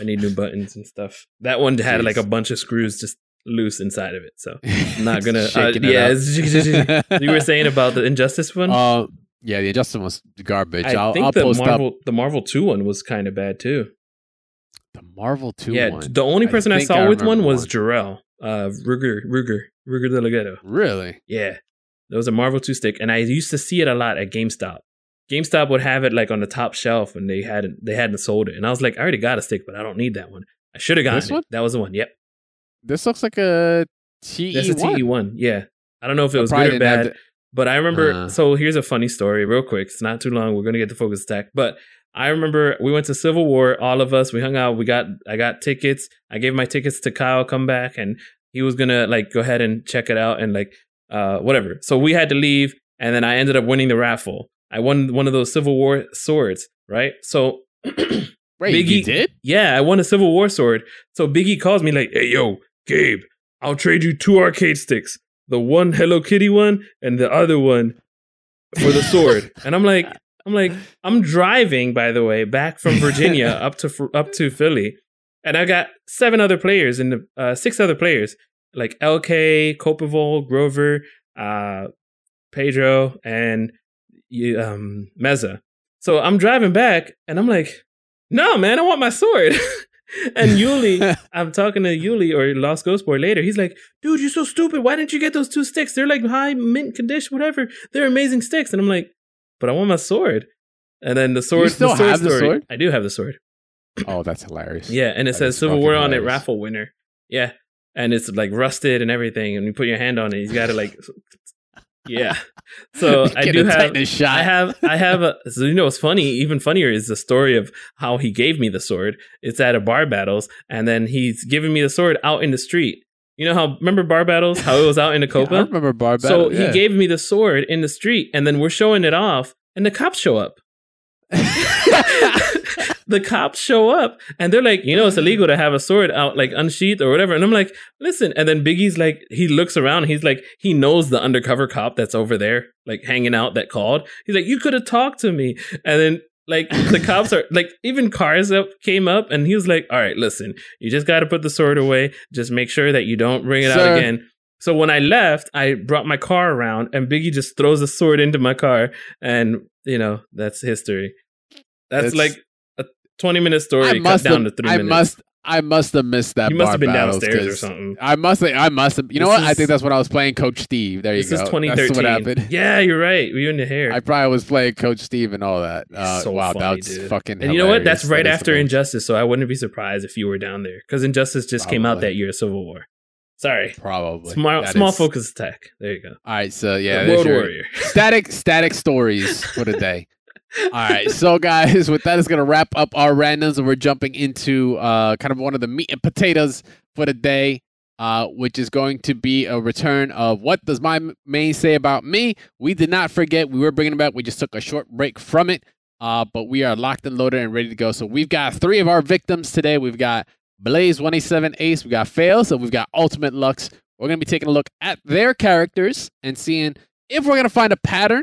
I need new buttons and stuff. That one had like a bunch of screws just loose inside of it. So I'm not gonna. You were saying about the Injustice one. Yeah, the Injustice was garbage. I'll post up. The Marvel 2 one was kind of bad too. The Marvel 2 one. Yeah, the only person I saw with one was Jarrell. Ruger de la Ghetto. Really? Yeah. There was a Marvel 2 stick, and I used to see it a lot at GameStop. GameStop would have it like on the top shelf, and they hadn't sold it. And I was like, I already got a stick, but I don't need that one. I should have gotten this one? That was the one, yep. This looks like a TE1. That's a TE1, yeah. I don't know if it was good or bad, but I remember... So here's a funny story real quick. It's not too long. We're going to get the focus attack, but... I remember we went to Civil War, all of us, we hung out, I got tickets. I gave my tickets to Kyle, come back, and he was gonna like go ahead and check it out and like whatever. So we had to leave, and then I ended up winning the raffle. I won one of those Civil War swords, right? So Wait, you did? Yeah, I won a Civil War sword. So Biggie calls me like, hey yo, Gabe, I'll trade you two arcade sticks. The one Hello Kitty one and the other one for the sword. And I'm like, I'm driving, by the way, back from Virginia up to Philly, and I got six other players, like LK, Copevol, Grover, Pedro, and Meza. So I'm driving back, and I'm like, no, man, I want my sword. And Yuli, I'm talking to Yuli or Lost Ghost Boy later. He's like, dude, you're so stupid. Why didn't you get those two sticks? They're like high mint condition, whatever. They're amazing sticks. And I'm like, but I want my sword. And then the sword. You still have the sword? I do have the sword. Oh, that's hilarious. Yeah, and it says Civil War on it, raffle winner. Yeah, and it's like rusted and everything. And you put your hand on it, you got to like, yeah. So I have a. So you know what's funny? Even funnier is the story of how he gave me the sword. It's at a bar battles, and then he's giving me the sword out in the street. You know how, remember bar battles, how it was out in the Copa? Yeah, I remember bar battles. So he gave me the sword in the street, and then we're showing it off, and the cops show up. the cops show up and they're like, you know, it's illegal to have a sword out, like unsheathed or whatever. And I'm like, listen. And then Biggie's like, he looks around. He's like, he knows the undercover cop that's over there, like hanging out that called. He's like, you could have talked to me. And then like the cops are like, even Cars came up and he was like, all right, listen, you just got to put the sword away. Just make sure that you don't bring it out again. So when I left, I brought my car around and Biggie just throws a sword into my car. And, you know, that's history. That's like a 20-minute story cut down to 3 minutes. I must have missed that. You must have been downstairs or something. I must have. You know what? I think that's when I was playing Coach Steve. There you go. This is 2013. That's what happened. Yeah, you're right. We were in the hair. I probably was playing Coach Steve and all that. Wow, that's fucking hilarious. And you know what? That's right after Injustice, so I wouldn't be surprised if you were down there. Because Injustice just came out that year, Civil War. Sorry. Probably. Small focus attack. There you go. All right, so yeah. World Warrior. Static stories for the day. All right, so guys, with that is going to wrap up our randoms, and we're jumping into kind of one of the meat and potatoes for the day, which is going to be a return of What Does My Main Say About Me? We did not forget. We were bringing it back. We just took a short break from it, but we are locked and loaded and ready to go. So we've got three of our victims today. We've got Blaze187 Ace, we got Fail, so we've got Ultimate Lux. We're going to be taking a look at their characters and seeing if we're going to find a pattern,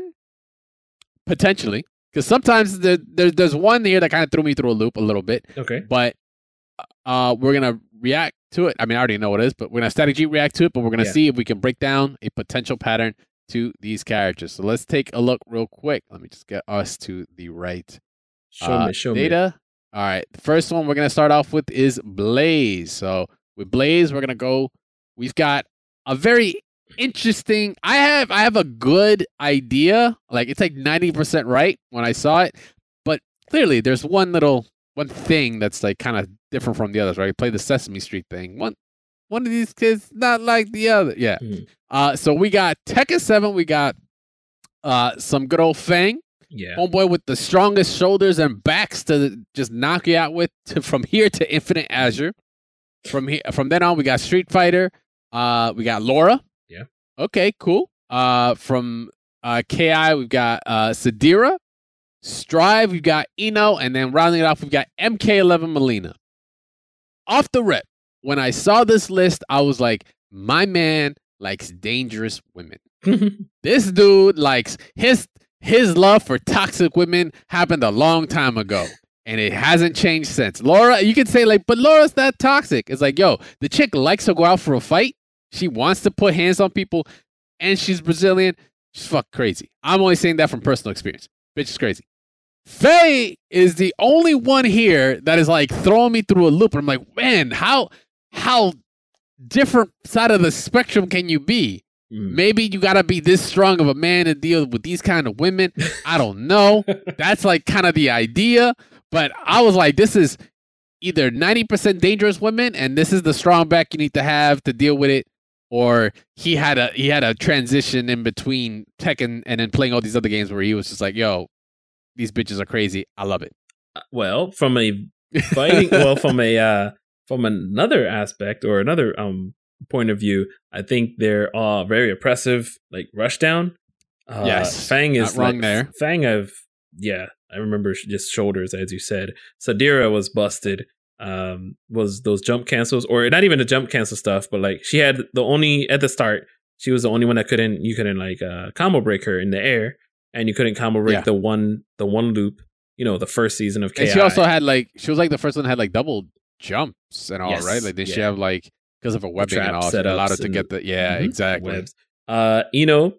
potentially. Because sometimes there's one here that kind of threw me through a loop a little bit. Okay. But we're going to react to it. I mean, I already know what it is, but we're going to strategy react to it. But we're going to see if we can break down a potential pattern to these characters. So let's take a look real quick. Let me just get us to the right data. All right. The first one we're going to start off with is Blaze. So with Blaze, we're going to go. We've got a very interesting. I have a good idea. Like it's like 90% right when I saw it, but clearly there's one thing that's like kind of different from the others, right? You play the Sesame Street thing. One of these kids not like the other. Yeah. Mm-hmm. So we got Tekken 7. We got some good old Fang. Yeah. Homeboy with the strongest shoulders and backs to just knock you out with from here to Infinite Azure. From then on, we got Street Fighter. We got Laura. Yeah. Okay, cool. From KI, we've got Sadira. Strive, we've got Eno. And then rounding it off, we've got MK11 Melina. Off the rip, when I saw this list, I was like, my man likes dangerous women. This dude likes his love for toxic women happened a long time ago. And it hasn't changed since. Laura, you could say like, but Laura's not toxic. It's like, yo, the chick likes to go out for a fight. She wants to put hands on people, and she's Brazilian. She's fucking crazy. I'm only saying that from personal experience. Bitch is crazy. Faye is the only one here that is like throwing me through a loop. And I'm like, man, how different side of the spectrum can you be? Maybe you got to be this strong of a man to deal with these kind of women. I don't know. That's like kind of the idea. But I was like, this is either 90% dangerous women, and this is the strong back you need to have to deal with it. Or he had a transition in between Tekken and then playing all these other games where he was just like, yo, these bitches are crazy. I love it. Well, from a fighting, from another aspect or another point of view, I think they're all very oppressive, like Rushdown. Yes, Fang is not wrong there. Fang of I remember just shoulders as you said. Sadira was busted. Was those jump cancels or not even the jump cancel stuff, but like she had the only at the start, she was the only one that you couldn't like combo break her in the air, and you couldn't combo break the one loop, you know, the first season of KI. And she also had the first one had like double jumps and all, right? Like did she have like because of her webbing and all, she allowed her to get the exactly webs. Eno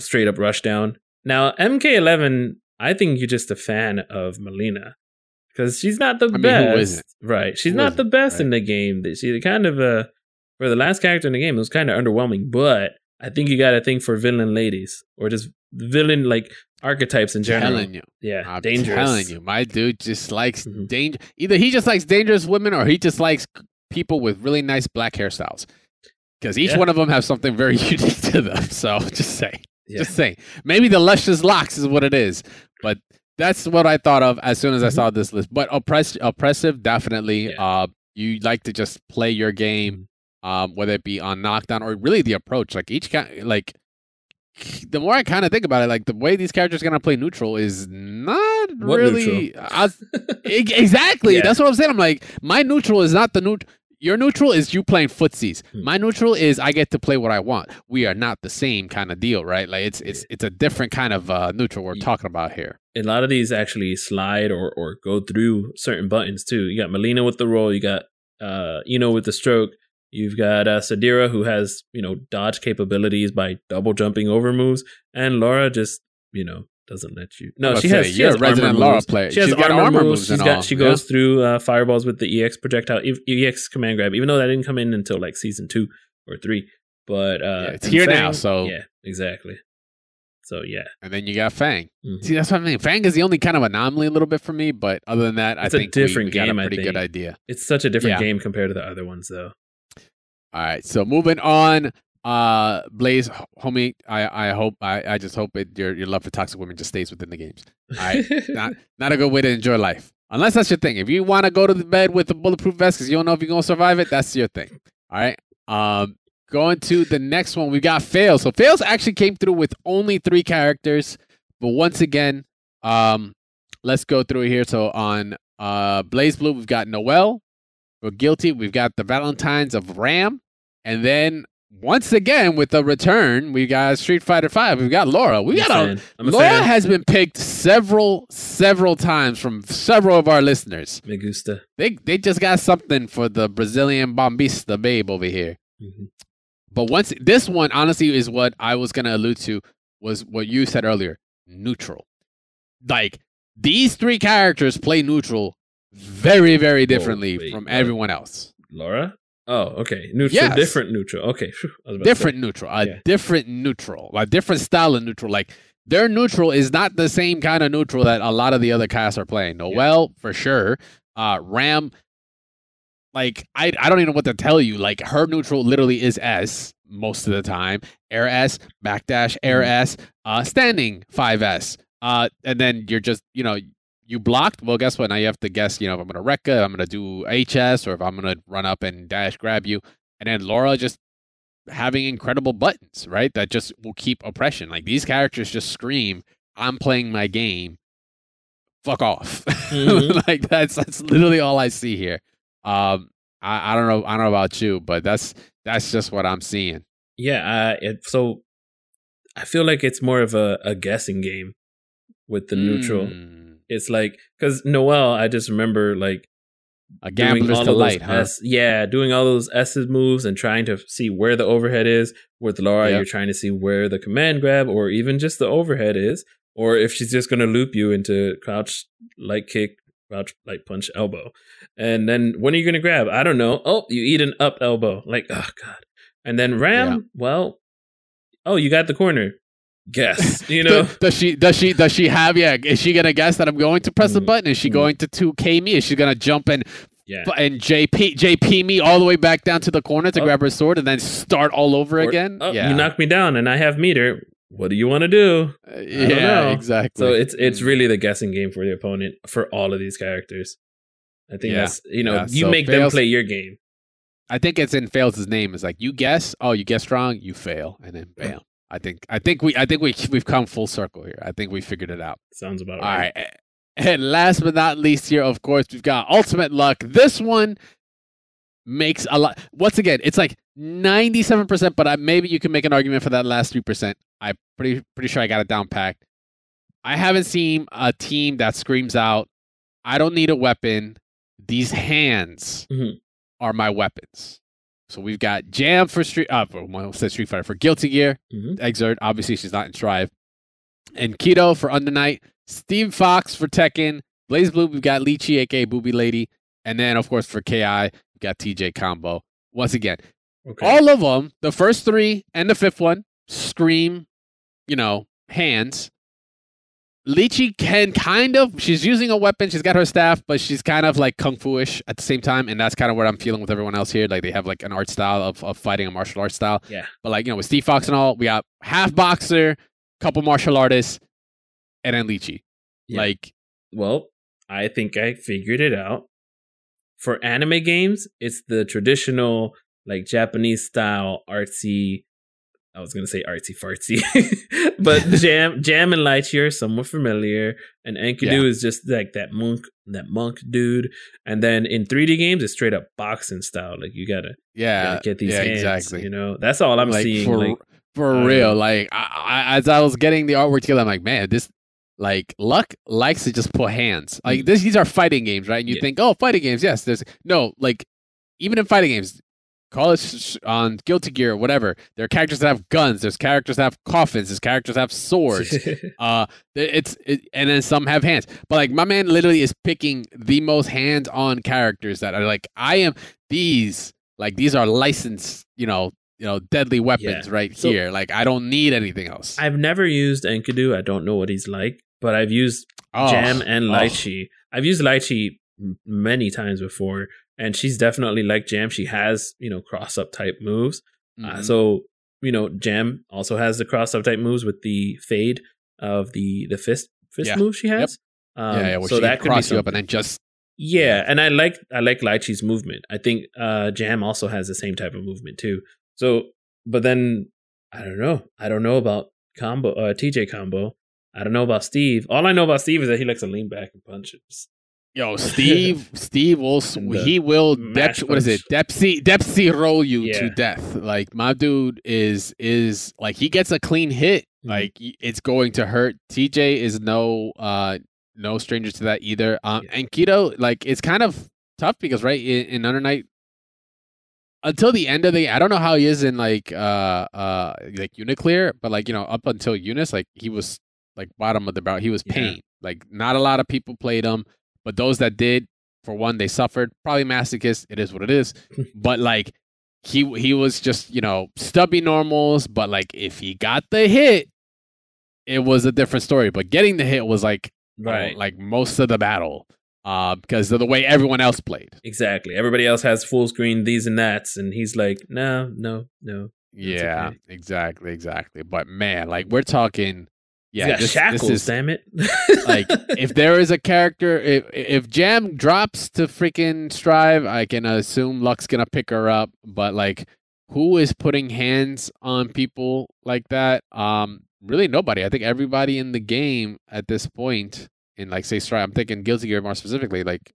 straight up rush down. Now MK11, I think you're just a fan of Melina. Because she's not the best. Who isn't? Right. She's not the best in the game. She's kind of for the last character in the game, it was kind of underwhelming. But I think you got to think for villain ladies or just villain like archetypes in general. I'm telling you, my dude just likes danger. Either he just likes dangerous women or he just likes people with really nice black hairstyles. Because each one of them has something very unique to them. So just say. Just say. Maybe the luscious locks is what it is. But that's what I thought of as soon as I saw this list. But oppressive, definitely. Yeah. You like to just play your game, whether it be on knockdown or really the approach. Like each the more I kind of think about it, like the way these characters are gonna play neutral is not had what really... Exactly. Yeah. That's what I'm saying. I'm like, my neutral is not the neutral. Your neutral is you playing footsies. My neutral is I get to play what I want. We are not the same kind of deal, right? Like it's a different kind of neutral we're talking about here. A lot of these actually slide or go through certain buttons too. You got Melina with the roll. You got Eno with the stroke. You've got Sadira, who has dodge capabilities by double jumping over moves, and Laura just doesn't let you. No, she has resident Laura player. She has armor moves. She goes through fireballs with the EX projectile, EX command grab. Even though that didn't come in until like season 2 or 3, but it's here Fang, now. So yeah, exactly. So yeah, and then you got Fang. Mm-hmm. See, that's what I mean. Fang is the only kind of anomaly a little bit for me, but other than that, it's I think a different we game. Got a pretty good idea. It's such a different game compared to the other ones, though. All right, so moving on. Blaze, homie, I just hope your love for toxic women just stays within the games. All right, not a good way to enjoy life, unless that's your thing. If you want to go to the bed with a bulletproof vest because you don't know if you're gonna survive it, that's your thing. All right, going to the next one, we got Fails. So Fails actually came through with only 3 characters, but once again, let's go through here. So on Blaze Blue, we've got Noelle. We're Guilty. We've got the Valentines of Ram, and then. Once again, with the return, we got Street Fighter 5. We've got Laura. Laura has been picked several times from several of our listeners. Me gusta. They just got something for the Brazilian bombista babe over here. Mm-hmm. But once this one, honestly, is what I was gonna allude to was what you said earlier. Neutral, like these 3 characters play neutral very, very differently from everyone else. Laura. Oh, okay. Neutral, yes. Different neutral. Okay. Different neutral. Different neutral. A different style of neutral. Like, their neutral is not the same kind of neutral that a lot of the other casts are playing. Noelle, for sure. Ram, like, I don't even know what to tell you. Like, her neutral literally is S most of the time. Air S, backdash, air S, standing 5S. And then you're just, you blocked. Well, guess what? Now you have to guess, if I'm going to Rekka, if I'm going to do HS, or if I'm going to run up and dash grab you. And then Laura just having incredible buttons, right? That just will keep oppression. Like, these characters just scream, I'm playing my game. Fuck off. Mm-hmm. Like, that's literally all I see here. I don't know. I don't know about you, but that's just what I'm seeing. Yeah. So I feel like it's more of a guessing game with the neutral. It's like, because Noelle, I just remember like a gambler's delight, huh? Doing all those S moves and trying to see where the overhead is. With Laura, you're trying to see where the command grab or even just the overhead is, or if she's just going to loop you into crouch, light kick, crouch, light punch, elbow. And then when are you going to grab? I don't know. Oh, you eat an up elbow. Like, oh, God. And then Ram, you got the corner. Guess, does she have is she gonna guess that I'm going to press the button? Is she going to 2K me? Is she gonna jump and JP me all the way back down to the corner to grab her sword and then start all over again? You knocked me down and I have meter, what do you want to do? Exactly. So it's really the guessing game for the opponent for all of these characters. I think that's you so make Fails, them play your game. I think it's in Fails' name, is like, you guess, you guess wrong, you fail, and then bam. I think we've come full circle here. I think we figured it out. Sounds about right. All right. And last but not least here, of course, we've got Ultimate Luck. This one makes a lot. Once again, it's like 97%, but maybe you can make an argument for that last 3%. I'm pretty sure I got it down packed. I haven't seen a team that screams out, I don't need a weapon. These hands are my weapons. So we've got Jam for Street Fighter, for Guilty Gear, Exert, obviously she's not in Strive, and Kido for Undernight, Steve Fox for Tekken, Blaze Blue, we've got Lychee, aka Booby Lady, and then, of course, for KI, we've got TJ Combo. Once again, all of them, the first 3 and the 5th one, scream, hands. Lychee can kind of, she's using a weapon, she's got her staff, but she's kind of like kung fu-ish at the same time, and that's kind of what I'm feeling with everyone else here. Like, they have like an art style of fighting, a martial arts style. Yeah. But like, with Steve Fox and all, we got half boxer, couple martial artists, and then Lychee. Yeah. Like, well, I think I figured it out. For anime games, it's the traditional like Japanese style artsy I was going to say artsy fartsy, but Jam and Lightyear are somewhat familiar. And Enkidu is just like that monk dude. And then in 3D games, it's straight up boxing style. Like you gotta get these hands, exactly. You know, that's all I'm seeing. For real. Like I, as I was getting the artwork together, I'm like, man, this like Luck likes to just put hands like this. These are fighting games, right? And you think, oh, fighting games. Yes. There's no, like even in fighting games, call it on Guilty Gear or whatever. There are characters that have guns. There's characters that have coffins. There's characters that have swords. And then some have hands. But like my man literally is picking the most hands-on characters that are like, these are licensed, you know, deadly weapons right so, here. Like I don't need anything else. I've never used Enkidu. I don't know what he's like, but I've used Jam and Lychee. I've used Lychee many times before. And she's definitely like Jam. She has, cross-up type moves. Mm-hmm. So, Jam also has the cross-up type moves with the fade of the fist move she has. Yep. Well, so she that could cross you up and then just... Yeah, and I like Lychee's movement. I think Jam also has the same type of movement too. So, but then, I don't know. I don't know about TJ Combo. I don't know about Steve. All I know about Steve is that he likes to lean back and punch us. Yo, Steve will Depsy roll you to death. Like my dude is like he gets a clean hit, like it's going to hurt. TJ is no stranger to that either. And Keto, like it's kind of tough because right in Undernight until the end of the I don't know how he is in like Uniclear, but like up until Eunice, like he was like bottom of the barrel. He was pain. Like not a lot of people played him. But those that did, for one, they suffered. Probably masochist. It is what it is. But like, he was just stubby normals. But like, if he got the hit, it was a different story. But getting the hit was like most of the battle, because of the way everyone else played. Exactly. Everybody else has full screen these and that's, and he's like, no. Yeah, okay. Exactly. But man, like we're talking. Yeah, shackles, damn it. Like, if there is a character, if Jam drops to freaking Strive, I can assume Luck's going to pick her up. But, like, who is putting hands on people like that? Really nobody. I think everybody in the game at this point, in, like, say, Strive, I'm thinking Guilty Gear more specifically, like,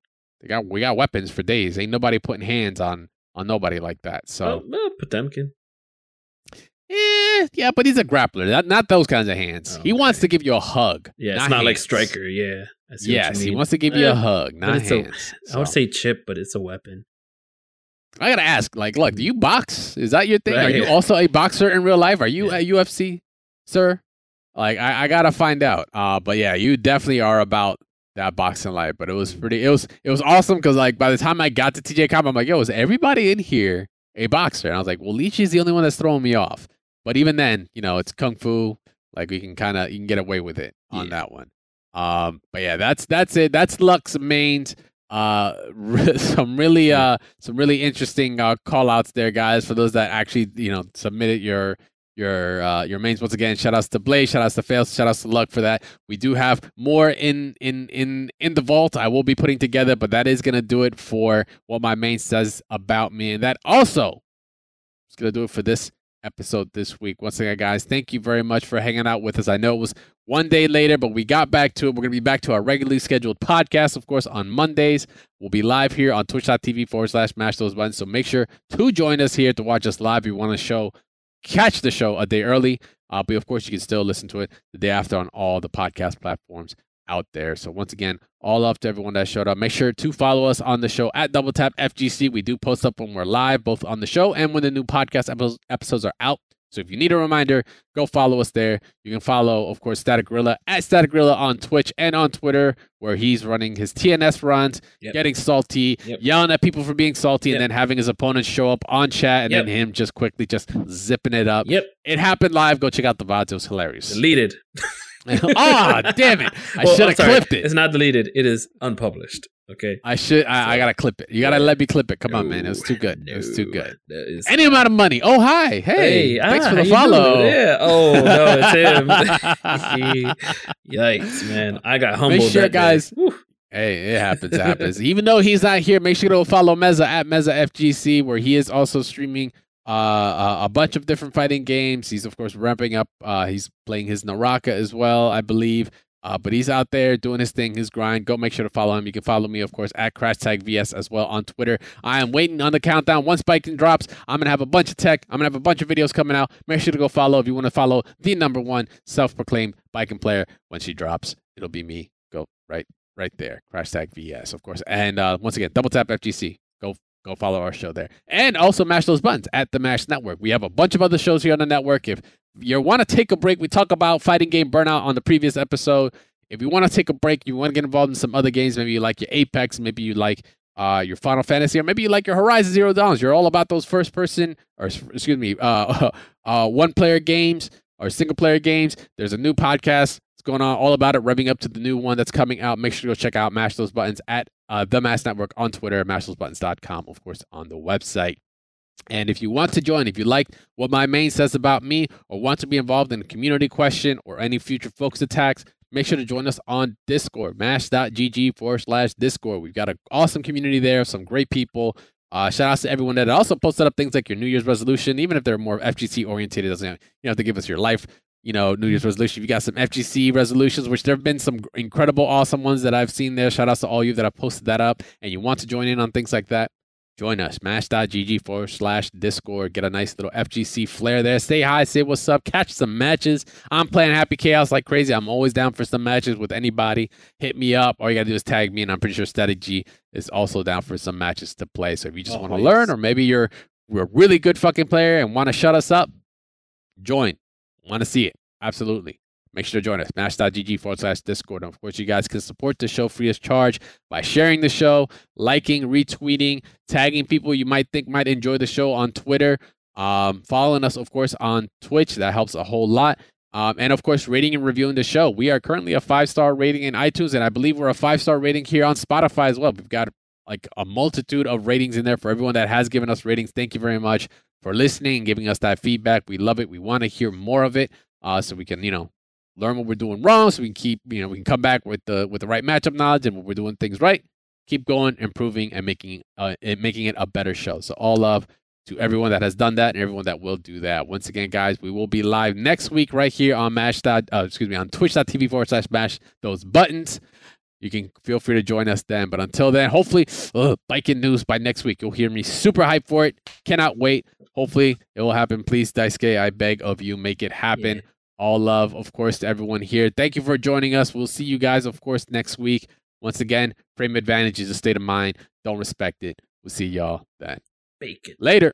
we got weapons for days. Ain't nobody putting hands on nobody like that. So, Potemkin. Yeah, but he's a grappler. Not those kinds of hands. Oh, he wants to give you a hug. Yeah, it's not hands. Like Striker. Yeah. Yes, he wants to give you a hug, not hands. I would say chip, but it's a weapon. I gotta ask, like, look, do you box? Is that your thing? Right. Are you also a boxer in real life? Are you a UFC, sir? Like, I gotta find out. But yeah, you definitely are about that boxing life. But it was pretty. It was awesome because like by the time I got to TJ Comp, I'm like, yo, is everybody in here a boxer? And I was like, well, Leechy's the only one that's throwing me off. But even then, it's kung fu. Like you can get away with it on that one. But yeah, that's it. That's Luck's mains. Some really interesting call outs there, guys. For those that actually submitted your mains once again. Shout outs to Blaze. Shout outs to Fails. Shout outs to Luck for that. We do have more in the vault. I will be putting together, but that is gonna do it for what my main says about me, and that also is gonna do it for this episode this week. Once again, guys, thank you very much for hanging out with us. I know it was one day later, but we got back to it. We're going to be back to our regularly scheduled podcast, of course, on Mondays. We'll be live here on twitch.tv/mashthosebuttons. So make sure to join us here to watch us live. If you want to catch the show a day early, but of course, you can still listen to it the day after on all the podcast platforms out there. So once again, all up to everyone that showed up. Make sure to follow us on the show at Double Tap FGC. We do post up when we're live, both on the show and when the new podcast episodes are out. So if you need a reminder, go follow us there. You can follow, of course, Static Gorilla at Static Gorilla on Twitch and on Twitter, where he's running his TNS runs, getting salty, yelling at people for being salty, and then having his opponent show up on chat, and then him just quickly just zipping it up. It happened live. Go check out the VODs. It was hilarious. Deleted. Damn it. I should have clipped it. It's not deleted. It is unpublished. Okay. I gotta clip it. You gotta let me clip it. Come on, man. It was too good. No, it was too good. Any amount of money. Oh, hi. Hey. Thanks for the follow. Yeah. Oh, no, it's him. Yikes, man. I got humbled. Make sure, guys. Hey, it happens. Even though he's not here, make sure to follow Meza at Meza FGC, where he is also streaming a bunch of different fighting games. He's, of course, ramping up. He's playing his Naraka as well, I believe. But he's out there doing his thing, his grind. Go make sure to follow him. You can follow me, of course, at CrashTagVS as well on Twitter. I am waiting on the countdown. Once Biking drops, I'm going to have a bunch of tech. I'm going to have a bunch of videos coming out. Make sure to go follow if you want to follow the #1 self-proclaimed Biking player. When she drops, it'll be me. Go right there. CrashTagVS, of course. And once again, Double Tap FGC. Go follow our show there. And also Mash Those Buttons at the Mash Network. We have a bunch of other shows here on the network. If you want to take a break, we talk about fighting game burnout on the previous episode. If you want to take a break, you want to get involved in some other games, maybe you like your Apex, maybe you like your Final Fantasy, or maybe you like your Horizon Zero Dawn. You're all about those one-player games or single-player games. There's a new podcast that's going on all about it, revving up to the new one that's coming out. Make sure to go check out Mash Those Buttons at the Mash Network on Twitter, mashthosebuttons.com, of course, on the website. And if you want to join, if you like what my main says about me or want to be involved in a community question or any future folks attacks, make sure to join us on Discord, mash.gg/Discord. We've got an awesome community there, some great people. Shout outs to everyone that also posted up things like your New Year's resolution, even if they're more FGC orientated. Doesn't have to give us your life, New Year's resolution. You got some FGC resolutions, which there have been some incredible, awesome ones that I've seen there. Shout outs to all you that have posted that up, and you want to join in on things like that. Join us, mash.gg/Discord. Get a nice little FGC flair there. Say hi, say what's up, catch some matches. I'm playing Happy Chaos like crazy. I'm always down for some matches with anybody. Hit me up. All you got to do is tag me, and I'm pretty sure Static G is also down for some matches to play. So if you just want to learn, or maybe you're a really good fucking player and want to shut us up, join. Want to see it. Absolutely. Make sure to join us, mash.gg/Discord. And of course, you guys can support the show free of charge by sharing the show, liking, retweeting, tagging people you might think might enjoy the show on Twitter, following us, of course, on Twitch. That helps a whole lot. And of course, rating and reviewing the show. We are currently a 5-star rating in iTunes, and I believe we're a 5-star rating here on Spotify as well. We've got like a multitude of ratings in there for everyone that has given us ratings. Thank you very much for listening and giving us that feedback. We love it. We want to hear more of it, so we can, learn what we're doing wrong, so we can keep, we can come back with the right matchup knowledge, and when we're doing things right, keep going, improving, and making it a better show. So all love to everyone that has done that and everyone that will do that. Once again, guys, we will be live next week right here on on twitch.tv/mash those buttons. You can feel free to join us then. But until then, hopefully, biking news by next week. You'll hear me super hyped for it. Cannot wait. Hopefully, it will happen. Please, Daisuke, I beg of you, make it happen. Yeah. All love, of course, to everyone here. Thank you for joining us. We'll see you guys, of course, next week. Once again, frame advantage is a state of mind. Don't respect it. We'll see y'all then. Bacon. Later.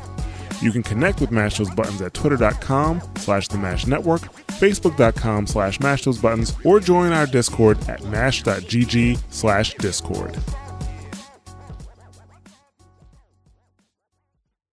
You can connect with Mash Those Buttons at twitter.com/themashNetwork, facebook.com/mashthosebuttons, or join our Discord at mash.gg/Discord.